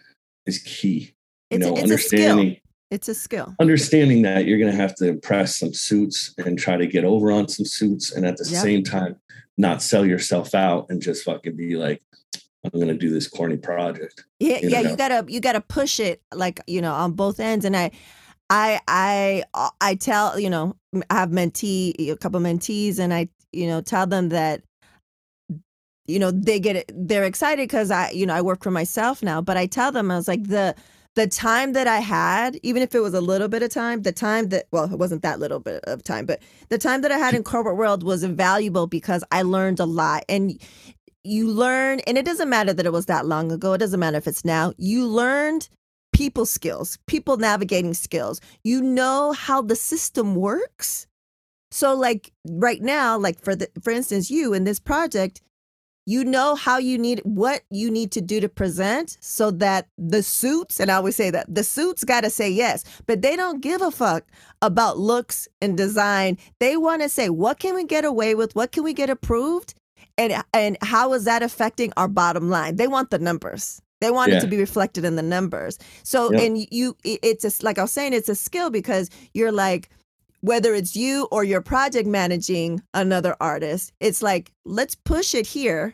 is key. You it's, know, it's understanding a skill. It's a skill. Understanding that you're going to have to impress some suits and try to get over on some suits. And at the yep. same time, not sell yourself out and just fucking be like, I'm going to do this corny project. Yeah. You yeah. know? You gotta, you gotta push it like, you know, on both ends. And I, I, I, I tell, you know, I have mentee, a couple mentees and I, you know, tell them that, you know, they get it. They're excited because I, you know, I work for myself now, but I tell them, I was like the, The time that I had, even if it was a little bit of time, the time that, well, it wasn't that little bit of time, but the time that I had in corporate world was invaluable because I learned a lot. And you learn, and it doesn't matter that it was that long ago. It doesn't matter if it's now. You learned people skills, people navigating skills. You know how the system works. So like right now, like for the, for instance, you in this project, you know how you need, what you need to do to present so that the suits, and I always say that, the suits got to say yes, but they don't give a fuck about looks and design. They want to say, what can we get away with? What can we get approved? And and how is that affecting our bottom line? They want the numbers. They want yeah. it to be reflected in the numbers. So, yep. and you, it's a, like I was saying, it's a skill because you're like, whether it's you or your project managing another artist, it's like, let's push it here,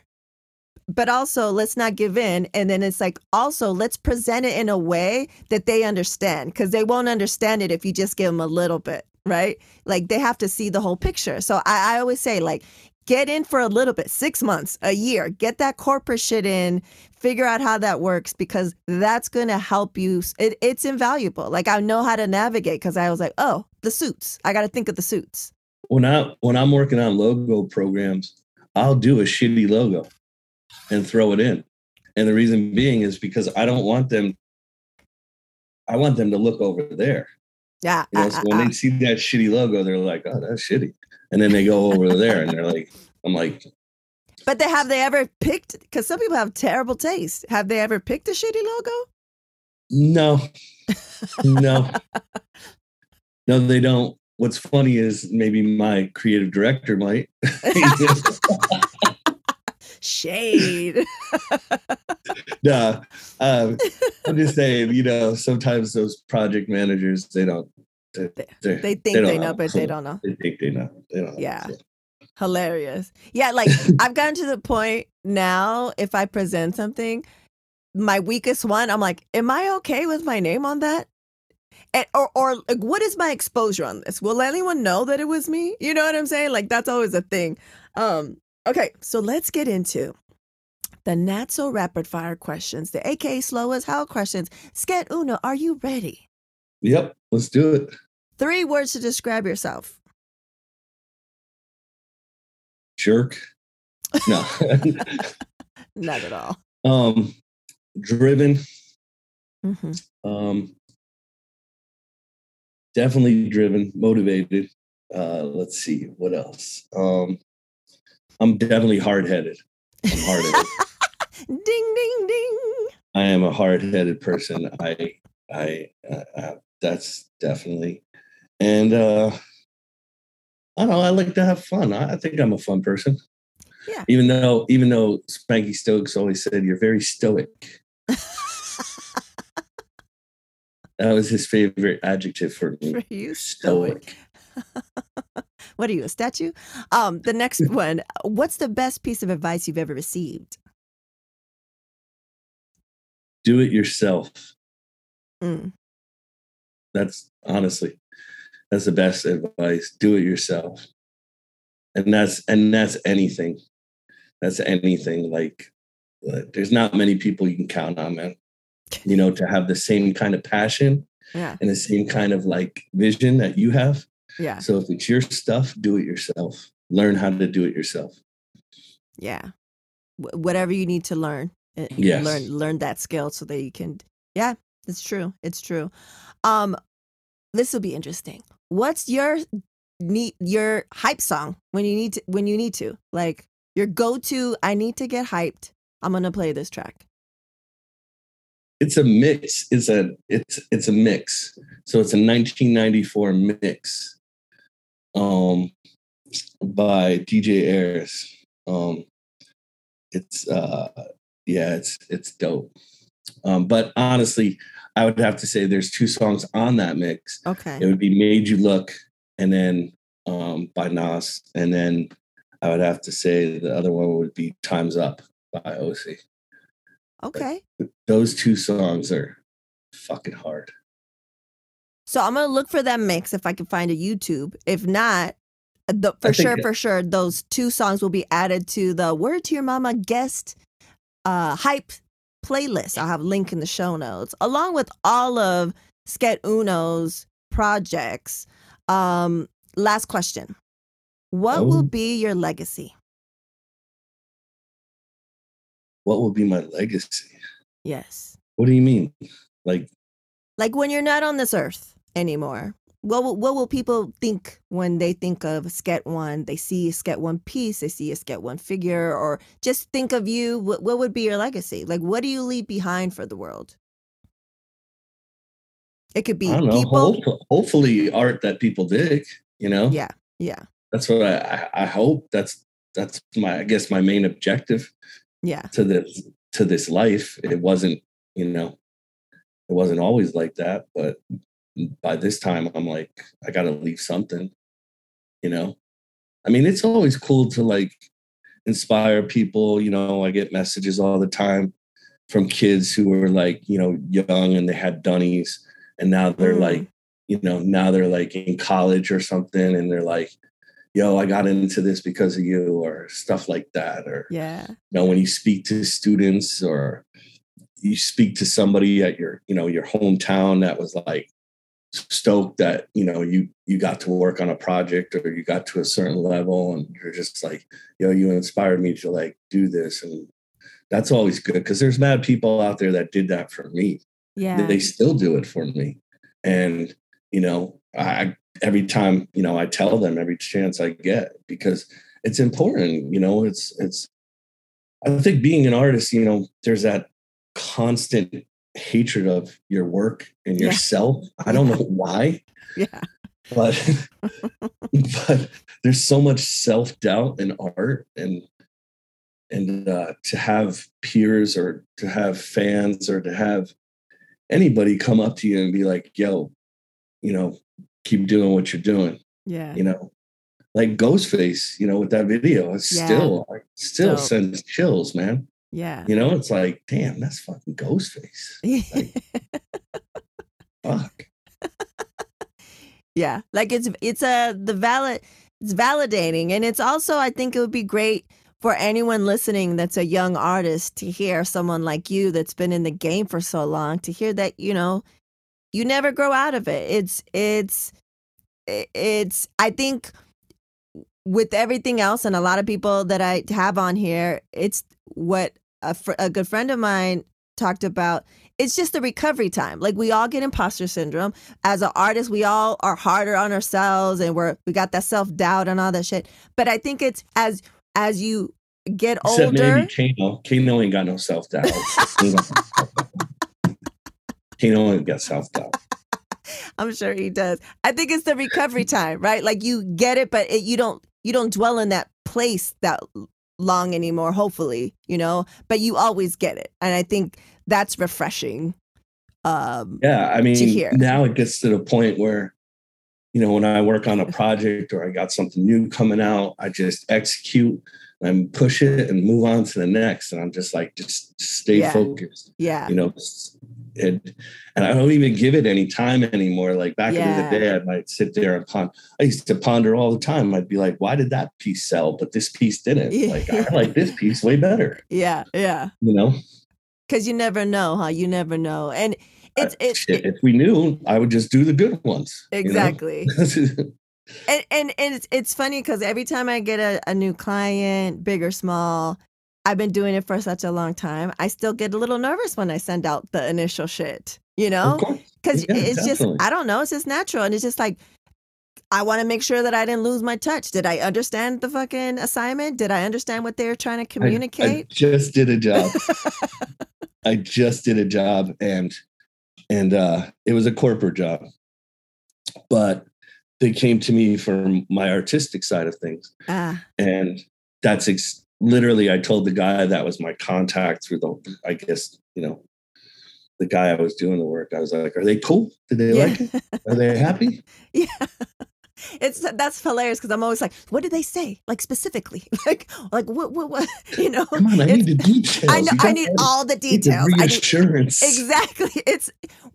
but also let's not give in. And then it's like, also let's present it in a way that they understand because they won't understand it if you just give them a little bit, right? Like they have to see the whole picture. So I, I always say like, get in for a little bit, six months, a year, get that corporate shit in, figure out how that works because that's going to help you. It, it's invaluable. Like I know how to navigate because I was like, oh, the suits. I got to think of the suits. When I when I'm working on logo programs, I'll do a shitty logo and throw it in. And the reason being is because I don't want them. I want them to look over there. Yeah. You know, I, so I, when I, they see that shitty logo, they're like, oh, that's shitty. And then they go over there and they're like, I'm like, But they, have they ever picked, because some people have terrible taste, have they ever picked a shitty logo? No. No. No, they don't. What's funny is maybe my creative director might. Shade. Nah, um, I'm just saying, you know, sometimes those project managers, they don't. They, they, they think they, they know, know, but they don't know. They think they know. They don't know. Yeah. So. Hilarious. Yeah, like I've gotten to the point now, if I present something, my weakest one, I'm like, am I okay with my name on that? And, or, or like, what is my exposure on this? Will anyone know that it was me? You know what I'm saying? Like, that's always a thing. Um, okay, so let's get into the not so rapid fire questions, the A K A slow as hell questions. Sket Uno, are you ready? Yep, let's do it. Three words to describe yourself. Jerk. No. Not at all. Um, driven. Mm-hmm. Um, definitely driven, motivated. Uh, let's see, what else? Um, I'm definitely hard-headed. I'm hard-headed. Ding, ding, ding. I am a hard-headed person. I, I, I, I that's definitely. And, uh, I don't know. I like to have fun. I think I'm a fun person. Yeah. Even though, even though Spanky Stokes always said you're very stoic. That was his favorite adjective for me. For you, stoic. stoic. What are you, a statue? Um, the next one. What's the best piece of advice you've ever received? Do it yourself. Mm. That's honestly. That's the best advice. Do it yourself. And that's and that's anything. That's anything. Like, there's not many people you can count on, man. You know, to have the same kind of passion yeah. and the same kind of like vision that you have. Yeah. So if it's your stuff, do it yourself. Learn how to do it yourself. Yeah. W- whatever you need to learn. Yes. Learn learn that skill so that you can. Yeah, it's true. It's true. Um, this will be interesting. What's your need your hype song when you need to, when you need to like your go-to? I need to get hyped. I'm gonna play this track. It's a mix. It's a it's it's a mix. So it's a nineteen ninety-four mix, um, by D J Ayers. Um, it's uh, yeah, it's it's dope. Um, but honestly, I would have to say there's two songs on that mix. Okay. It would be Made You Look and then um, by Nas. And then I would have to say the other one would be Time's Up by O C. Okay. But those two songs are fucking hard. So I'm going to look for that mix if I can find a YouTube. If not, the, for sure, that- for sure, those two songs will be added to the Word to Your Mama guest uh, hype playlist. I'll have a link in the show notes along with all of Sket Uno's projects. Um, last question. What oh. will be your legacy? What will be my legacy? Yes. What do you mean? Like, like when you're not on this earth anymore, what will, what will people think when they think of Sket One? They see a Sket One piece, they see a Sket One figure, or just think of you. What, what would be your legacy? Like, what do you leave behind for the world? It could be I don't know, people. Hope, hopefully, art that people dig. You know. Yeah. Yeah. That's what I, I hope. That's that's my I guess my main objective. Yeah. To this to this life, it wasn't. You know, it wasn't always like that, but. By this time, I'm like, I got to leave something, you know? I mean, it's always cool to, like, inspire people. You know, I get messages all the time from kids who were, like, you know, young and they had dunnies. And now they're, mm. like, you know, now they're, like, in college or something. And they're, like, yo, I got into this because of you or stuff like that. Or, yeah. you know, when you speak to students or you speak to somebody at your, you know, your hometown that was, like, stoked that you know you you got to work on a project or you got to a certain level and you're just like, yo, you inspired me to like do this. And that's always good because there's mad people out there that did that for me. Yeah, they still do it for me. And you know, I every time, you know, I tell them every chance I get because it's important. You know, it's it's I think being an artist, you know, there's that constant hatred of your work and yourself. Yeah. I don't know why. Yeah. But but there's so much self-doubt in art, and and uh, to have peers or to have fans or to have anybody come up to you and be like, yo, you know, keep doing what you're doing. Yeah. You know, like Ghostface, you know, with that video, it's yeah. still it still so. sends chills, man. Yeah. You know, it's like, damn, that's fucking Ghostface. Like, fuck. Yeah, like it's it's a the valid it's validating, and it's also, I think it would be great for anyone listening that's a young artist to hear someone like you that's been in the game for so long, to hear that, you know, you never grow out of it. It's it's it's I think with everything else, and a lot of people that I have on here, it's what a, fr a good friend of mine talked about. It's just the recovery time. Like, we all get imposter syndrome. As an artist, we all are harder on ourselves, and we're we got that self-doubt and all that shit. But I think it's as as you get Except older. Maybe Kano. Kano ain't got no self-doubt. Kano ain't got self-doubt. I'm sure he does. I think it's the recovery time, right? Like, you get it, but it, you don't you don't dwell in that place that long anymore, hopefully, you know, but you always get it. And I think that's refreshing. Um, yeah, I mean, to hear. Now it gets to the point where, you know, when I work on a project or I got something new coming out, I just execute and push it and move on to the next. And I'm just like, just stay yeah. focused. Yeah. You know, and, and I don't even give it any time anymore. Like, back yeah. in the day, I might sit there and ponder. I used to ponder all the time. I'd be like, why did that piece sell, but this piece didn't? Yeah. Like, I like this piece way better. Yeah. Yeah. You know? Because you never know, huh? You never know. And it's, it's Shit, it, if we knew, I would just do the good ones. Exactly. You know? and and and it's it's funny because every time I get a, a new client, big or small, I've been doing it for such a long time, I still get a little nervous when I send out the initial shit, you know? Because yeah, it's definitely. just, I don't know, it's just natural. And it's just like, I want to make sure that I didn't lose my touch. Did I understand the fucking assignment? Did I understand what they were trying to communicate? I, I just did a job. I just did a job, and and uh, it was a corporate job, but they came to me from my artistic side of things, ah. and that's ex literally I told the guy that was my contact through the, I guess, you know, the guy I was doing the work. I was like, "Are they cool? Did they yeah. like it? Are they happy?" Yeah. It's that's hilarious because I'm always like, what did they say? Like, specifically, like, like what, what, what? You know? Come on, I need the details. I know, I need all the details. The reassurance. I need, exactly. It's.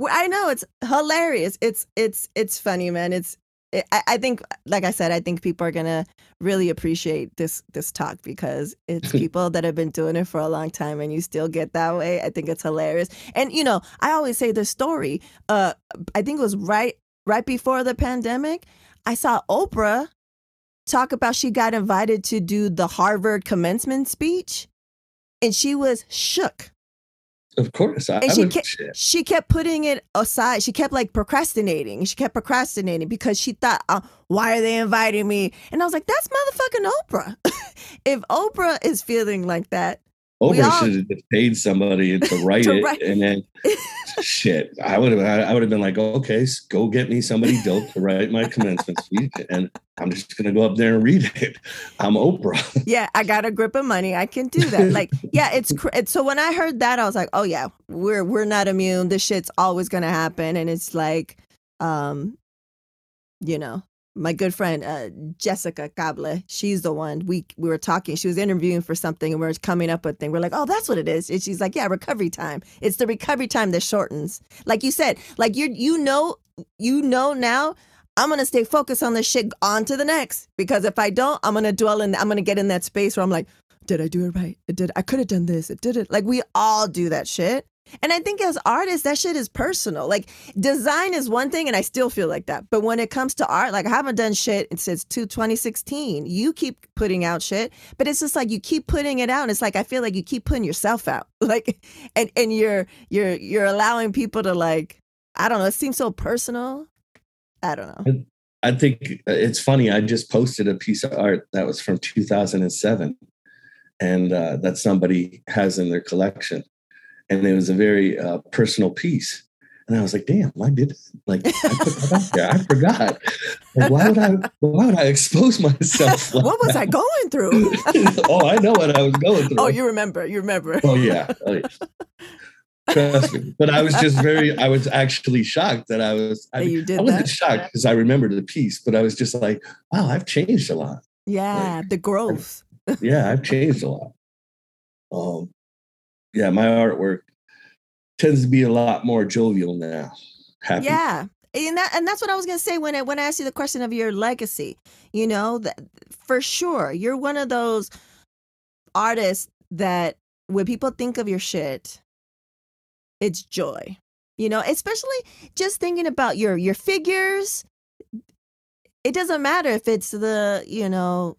I know it's hilarious. It's it's it's funny, man. It's. It, I, I think, like I said, I think people are gonna really appreciate this this talk because it's people that have been doing it for a long time, and you still get that way. I think it's hilarious. And you know, I always say the story. Uh, I think it was right right before the pandemic. I saw Oprah talk about she got invited to do the Harvard commencement speech, and she was shook. Of course. I, and I she, kept, she kept putting it aside. She kept like procrastinating. She kept procrastinating because she thought, oh, why are they inviting me? And I was like, that's motherfucking Oprah. If Oprah is feeling like that, Oprah should have just paid somebody to write to it, write. and then shit. I would have. I would have been like, okay, so go get me somebody dope to write my commencement speech, and I'm just gonna go up there and read it. I'm Oprah. Yeah, I got a grip of money. I can do that. Like, yeah, it's, it's so. When I heard that, I was like, oh yeah, we're we're not immune. This shit's always gonna happen, and it's like, um, you know. My good friend, uh, Jessica Cable, she's the one we, we were talking. She was interviewing for something and we were coming up with thing. We're like, oh, that's what it is. And she's like, yeah, recovery time. It's the recovery time that shortens. Like you said, like you you know, you know, now I'm going to stay focused on this shit on to the next, because if I don't, I'm going to dwell in, I'm going to get in that space where I'm like, did I do it right? It did. I could have done this. It did it. Like, we all do that shit. And I think as artists, that shit is personal. Like, design is one thing, and I still feel like that. But when it comes to art, like, I haven't done shit since two twenty sixteen. You keep putting out shit, but it's just like you keep putting it out. And it's like, I feel like you keep putting yourself out, like, and and you're you're you're allowing people to, like, I don't know. It seems so personal. I don't know. I think it's funny. I just posted a piece of art that was from two thousand seven, and uh, that somebody has in their collection. And it was a very uh, personal piece. And I was like, damn, I did like I put that out there. I forgot. Like, why would I why would I expose myself? Like what was that? I going through? Oh, I know what I was going through. Oh, you remember, you remember. Oh yeah. Oh, yeah. Trust me. But I was just very I was actually shocked that I was I, you did I wasn't that? shocked because I remembered the piece, but I was just like, wow, I've changed a lot. Yeah, like, the growth. Yeah, I've changed a lot. Um yeah, my artwork tends to be a lot more jovial now. Happy. Yeah. And that, and that's what I was going to say when I, when I asked you the question of your legacy, you know, that for sure. You're one of those artists that when people think of your shit, it's joy, you know, especially just thinking about your, your figures. It doesn't matter if it's the, you know,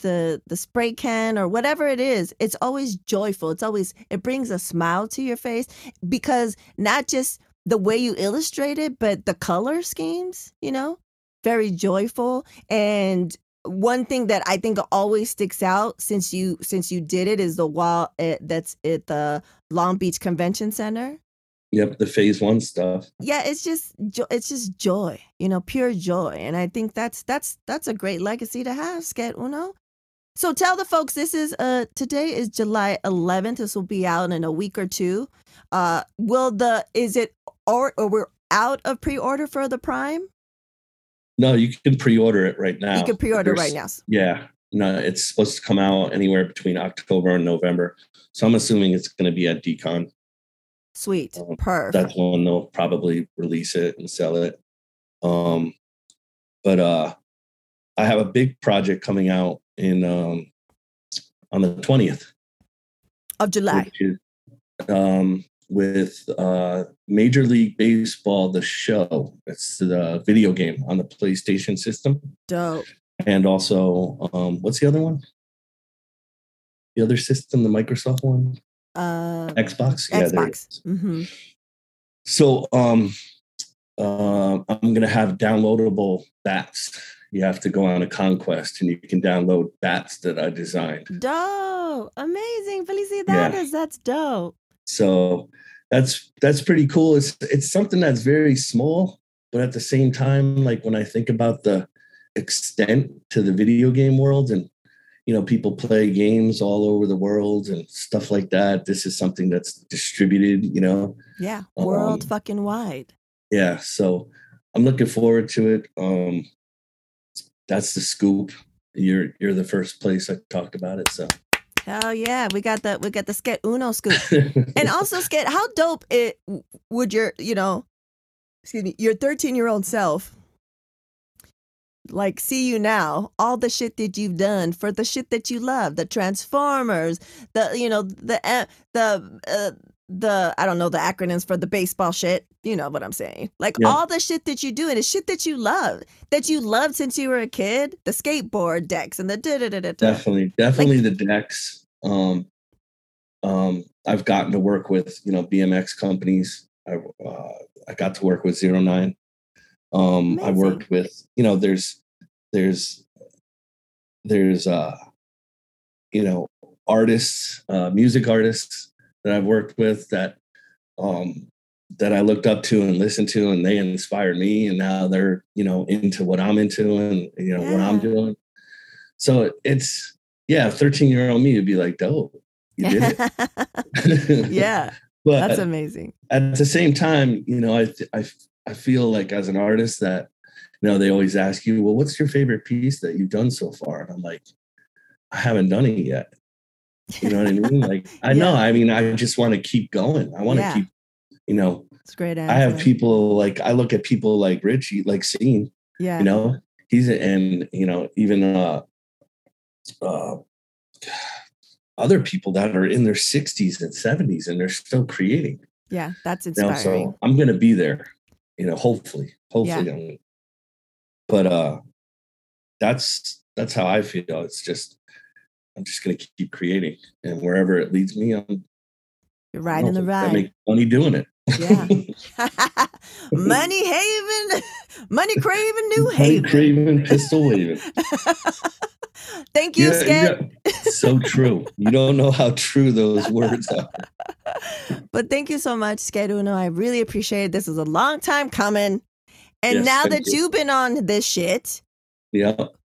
the the spray can or whatever it is, it's always joyful. It's always, it brings a smile to your face because not just the way you illustrate it, but the color schemes, you know, very joyful. And one thing that I think always sticks out since you since you did it is the wall at, that's at the Long Beach Convention Center. Yep, the phase one stuff. Yeah, it's just it's just joy, you know, pure joy, and I think that's that's that's a great legacy to have, Sket Uno. So tell the folks, this is uh today is July eleventh. This will be out in a week or two. Uh, will the is it or or we're out of pre-order for the Prime? No, you can pre-order it right now. You can pre-order There's, right now. Yeah, no, it's supposed to come out anywhere between October and November. So I'm assuming it's going to be at D con. Sweet. Um, Perfect. That's when they'll probably release it and sell it. Um, but uh, I have a big project coming out in um, on the twentieth of July. Is, um, with uh, Major League Baseball, the show. It's the video game on the PlayStation system. Dope. And also, um, what's the other one? The other system, the Microsoft one? Uh, Xbox, yeah, Xbox. Mm-hmm. So um, uh, I'm gonna have downloadable bats. You have to go on a conquest, and you can download bats that I designed. Dope, amazing, felicidades! Yeah. That's dope. So that's that's pretty cool. It's it's something that's very small, but at the same time, like when I think about the extent to the video game world and you know, people play games all over the world and stuff like that. This is something that's distributed, you know. Yeah, world um, fucking wide. Yeah, so I'm looking forward to it. Um, that's the scoop. You're you're the first place I talked about it. So hell yeah, we got the we got the Sket Uno scoop. And also, Sket, how dope it would your you know, excuse me, your thirteen year old self. Like, see you now, all the shit that you've done for the shit that you love, the Transformers, the, you know, the, uh, the, uh, the, I don't know, the acronyms for the baseball shit. You know what I'm saying? Like yeah. all the shit that you do and the shit that you love, that you loved since you were a kid, the skateboard decks and the da da da da. Definitely, definitely like, the decks. Um, um, I've gotten to work with, you know, B M X companies. I, uh, I got to work with Zero Nine. Um, Amazing. I worked with, you know, there's, there's, there's, uh, you know, artists, uh, music artists that I've worked with that, um, that I looked up to and listened to, and they inspired me, and now they're, you know, into what I'm into and, you know, yeah. what I'm doing. So it's, yeah, thirteen year old me would be like, dope, you did it. Yeah. But that's amazing. At the same time, you know, I, th- I, I feel like as an artist that, you know, they always ask you, well, what's your favorite piece that you've done so far? And I'm like, I haven't done it yet. You know what I mean? Like, I yeah. know, I mean, I just want to keep going. I want to yeah. keep, you know, it's great. I have people like, I look at people like Richie, like Stine, yeah. you know, he's, and, you know, even uh, uh, other people that are in their sixties and seventies and they're still creating. Yeah. That's inspiring. You know, so I'm going to be there. You know, hopefully, hopefully. Yeah. I mean, but uh, that's that's how I feel. It's just, I'm just going to keep creating. And wherever it leads me, I'm You're riding the ride. I make money doing it. Yeah. Money Haven, Money Craving, New Haven. Money Craving, Pistol Waving. Thank you, yeah, Sket. Yeah. So true. You don't know how true those words are. But thank you so much, Sket Uno. I really appreciate it. This is a long time coming. And yes, now that you. you've been on this shit, yeah,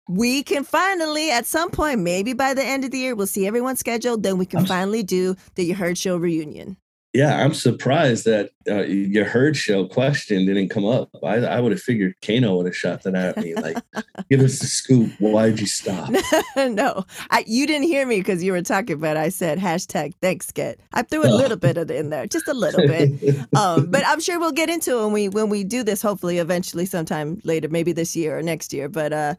we can finally, at some point, maybe by the end of the year, we'll see everyone scheduled. Then we can I'm finally do the Ya Heard Show reunion. Yeah, I'm surprised that uh, Ya Heard Show question didn't come up. I, I would have figured Kano would have shot that at me. Like, give us the scoop. Why'd you stop? No, I, you didn't hear me because you were talking, but I said hashtag thanks, Sket. I threw a little bit of it in there, just a little bit. Um, but I'm sure we'll get into it when we, when we do this, hopefully, eventually, sometime later, maybe this year or next year. But uh,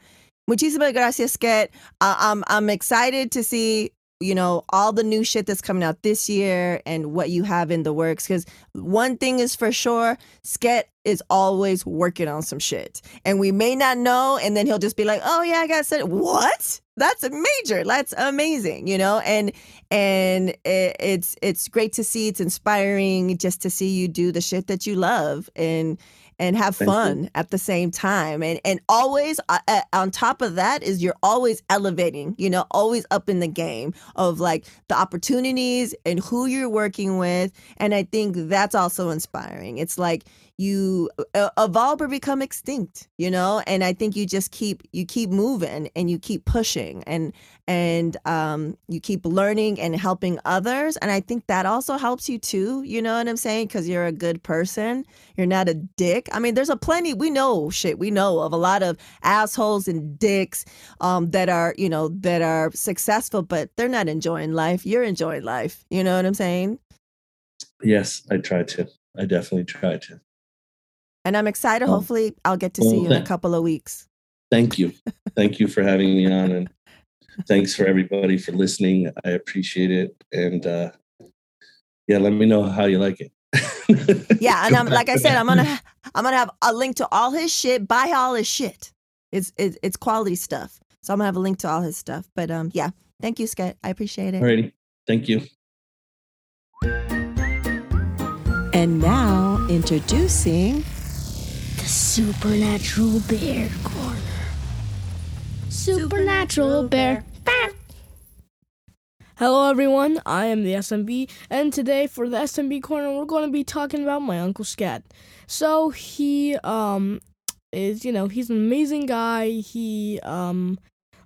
muchísimas gracias, Sket. Uh, I'm, I'm excited to see, you know, all the new shit that's coming out this year and what you have in the works. Because one thing is for sure, Sket is always working on some shit. And we may not know, and then he'll just be like, oh, yeah, I got said. What? That's a major. That's amazing, you know? And and it, it's it's great to see. It's inspiring just to see you do the shit that you love and and have Thank fun you. at the same time. And and always uh, on top of that is you're always elevating, you know, always up in the game of like the opportunities and who you're working with. And I think that's also inspiring. It's like you uh, evolve or become extinct, you know, and I think you just keep you keep moving and you keep pushing and and um, you keep learning and helping others. And I think that also helps you, too. You know what I'm saying? Because you're a good person. You're not a dick. I mean, there's a plenty, we know shit, we know of a lot of assholes and dicks um, that are, you know, that are successful, but they're not enjoying life. You're enjoying life. You know what I'm saying? Yes, I try to. I definitely try to. And I'm excited. Um, Hopefully I'll get to well, see you in a couple of weeks. Thank you. Thank you for having me on. And thanks for everybody for listening. I appreciate it. And uh, yeah, let me know how you like it. Yeah, and I'm like I said, I'm gonna I'm gonna have a link to all his shit. Buy all his shit. It's it's, it's quality stuff. So I'm gonna have a link to all his stuff. But um, yeah, thank you, Sket. I appreciate it. Alrighty, thank you. And now introducing the Supernatural Bear Corner. Supernatural Bear. Hello everyone, I am the S M B, and today for the S M B corner, we're going to be talking about my Uncle Sket. So he um, is, you know, he's an amazing guy. He um,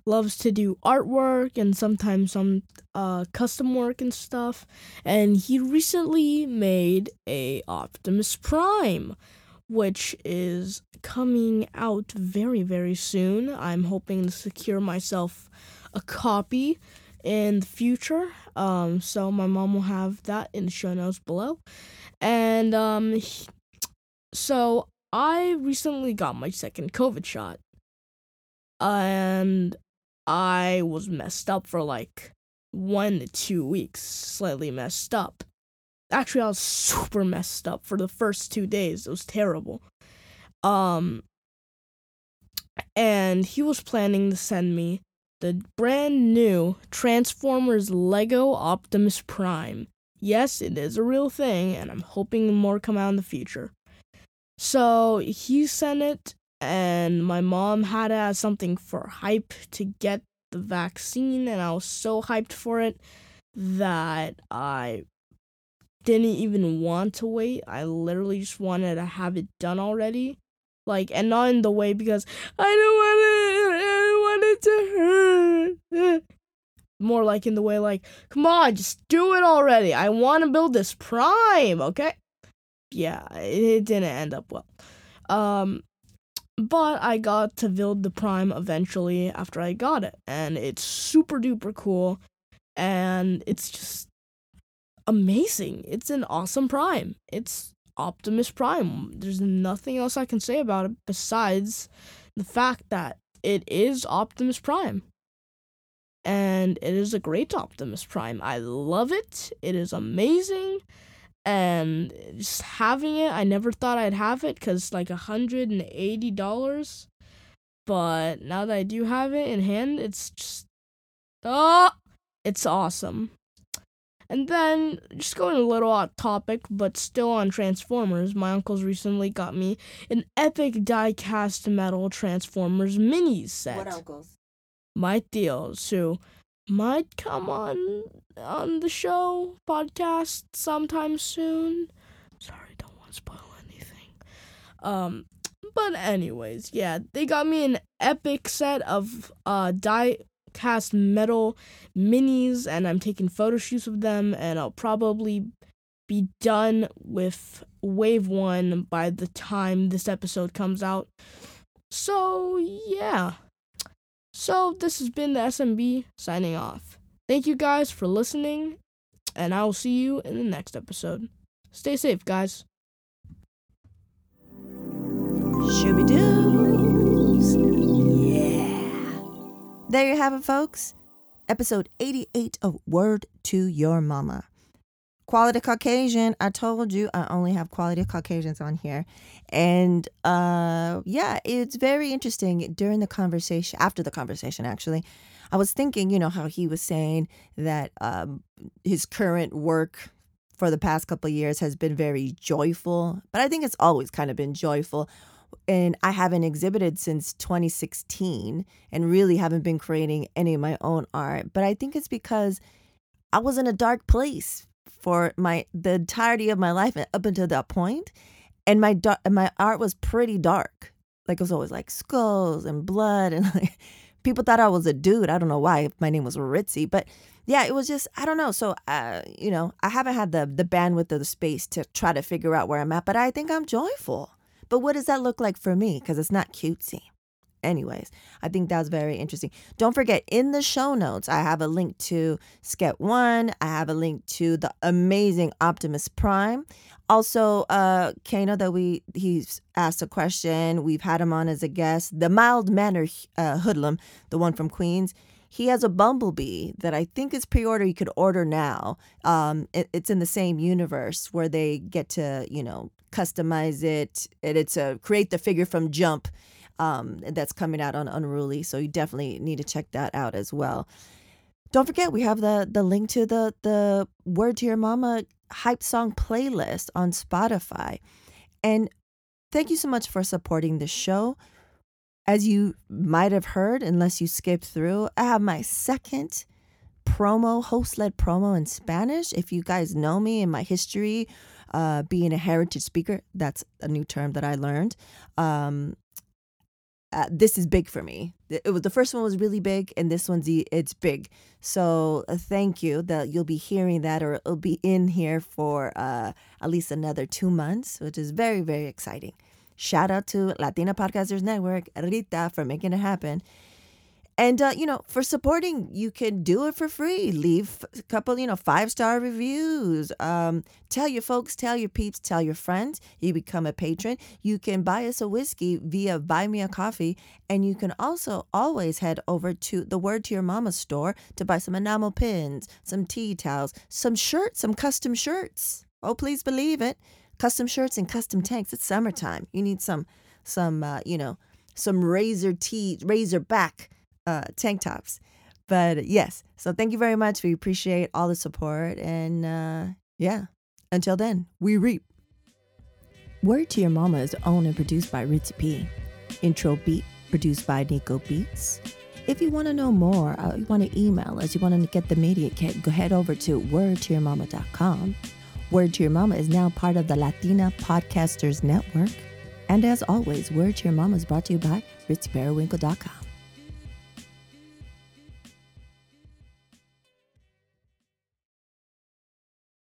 loves to do artwork and sometimes some uh, custom work and stuff. And he recently made a Optimus Prime, which is coming out very, very soon. I'm hoping to secure myself a copy in the future, um, so my mom will have that in the show notes below. And um, he, so I recently got my second COVID shot, and I was messed up for like one to two weeks, slightly messed up. Actually, I was super messed up for the first two days. It was terrible. Um, and he was planning to send me the brand new Transformers Lego Optimus Prime. Yes, it is a real thing, and I'm hoping more come out in the future. So he sent it, and my mom had to have something for hype to get the vaccine, and I was so hyped for it that I didn't even want to wait. I literally just wanted to have it done already. Like, and not in the way because I don't want it. to hurt. More like in the way like, come on, just do it already. I want to build this Prime, okay? Yeah, it didn't end up well. Um, but I got to build the Prime eventually after I got it, and it's super duper cool, and it's just amazing. It's an awesome Prime. It's Optimus Prime. There's nothing else I can say about it besides the fact that it is Optimus Prime, and it is a great Optimus Prime. I love it. It is amazing, and just having it, I never thought I'd have it, because like one hundred eighty dollars, but now that I do have it in hand, it's just, oh, it's awesome. And then, just going a little off topic, but still on Transformers, my uncle's recently got me an epic die-cast metal Transformers mini set. What uncles? my deals, who might come on on the show podcast sometime soon. Sorry, don't want to spoil anything. Um, but anyways, yeah, they got me an epic set of uh die cast metal minis, and I'm taking photo shoots with them, and I'll probably be done with wave one by the time this episode comes out. So, yeah. So, this has been the S M B signing off. Thank you guys for listening, and I will see you in the next episode. Stay safe, guys. Shooby-doos. Yeah. There you have it, folks. Episode eighty-eight of Word to Your Mama. Quality Caucasian. I told you I only have quality Caucasians on here. And uh, yeah, it's very interesting. During the conversation, after the conversation, actually, I was thinking, you know, how he was saying that um, his current work for the past couple of years has been very joyful. But I think it's always kind of been joyful. And I haven't exhibited since twenty sixteen and really haven't been creating any of my own art. But I think it's because I was in a dark place for my the entirety of my life up until that point, and my do- my art was pretty dark. Like, it was always like skulls and blood, and like people thought I was a dude. I don't know why. My name was Ritzy, but yeah, it was just, I don't know. So uh, you know, I haven't had the the bandwidth or the space to try to figure out where I'm at, but I think I'm joyful. But what does that look like for me? Because it's not cutesy. Anyways, I think that's very interesting. Don't forget, in the show notes, I have a link to Sket One. I have a link to the amazing Optimus Prime. Also, uh, Kano, that we he's asked a question. We've had him on as a guest. The mild-mannered uh, hoodlum, the one from Queens. He has a bumblebee that I think is pre-order. You could order now. Um, it, it's in the same universe where they get to, you know, customize it. And it's a create the figure from jump. Um, that's coming out on Unruly, so you definitely need to check that out as well. Don't forget, we have the the link to the the Word to Your Mama hype song playlist on Spotify. And thank you so much for supporting the show. As you might have heard, unless you skipped through, I have my second promo, host-led promo in Spanish. If you guys know me and my history, uh, being a heritage speaker, that's a new term that I learned. Um, Uh, this is big for me. It was the first one was really big, and this one's it's big. So uh, thank you that you'll be hearing that, or it'll be in here for uh, at least another two months, which is very, very exciting. Shout out to Latina Podcasters Network, Rita, for making it happen. And, uh, you know, for supporting, you can do it for free. Leave a couple, you know, five-star reviews. Um, tell your folks, tell your peeps, tell your friends. You become a patron. You can buy us a whiskey via Buy Me a Coffee. And you can also always head over to the Word to Your Mama store to buy some enamel pins, some tea towels, some shirts, some custom shirts. Oh, please believe it. Custom shirts and custom tanks. It's summertime. You need some, some uh, you know, some razor tee, razor back. Uh, tank tops. But yes, so thank you very much. We appreciate all the support. And uh, yeah, until then, we reap. Word to Your Mama is owned and produced by Ritzy P. Intro beat produced by Nico Beats. If you want to know more, uh, you want to email us, you want to get the media kit, go head over to word to your mama dot com. Word to Your Mama is now part of the Latina Podcasters Network. And as always, Word to Your Mama is brought to you by Ritzy Periwinkle dot com.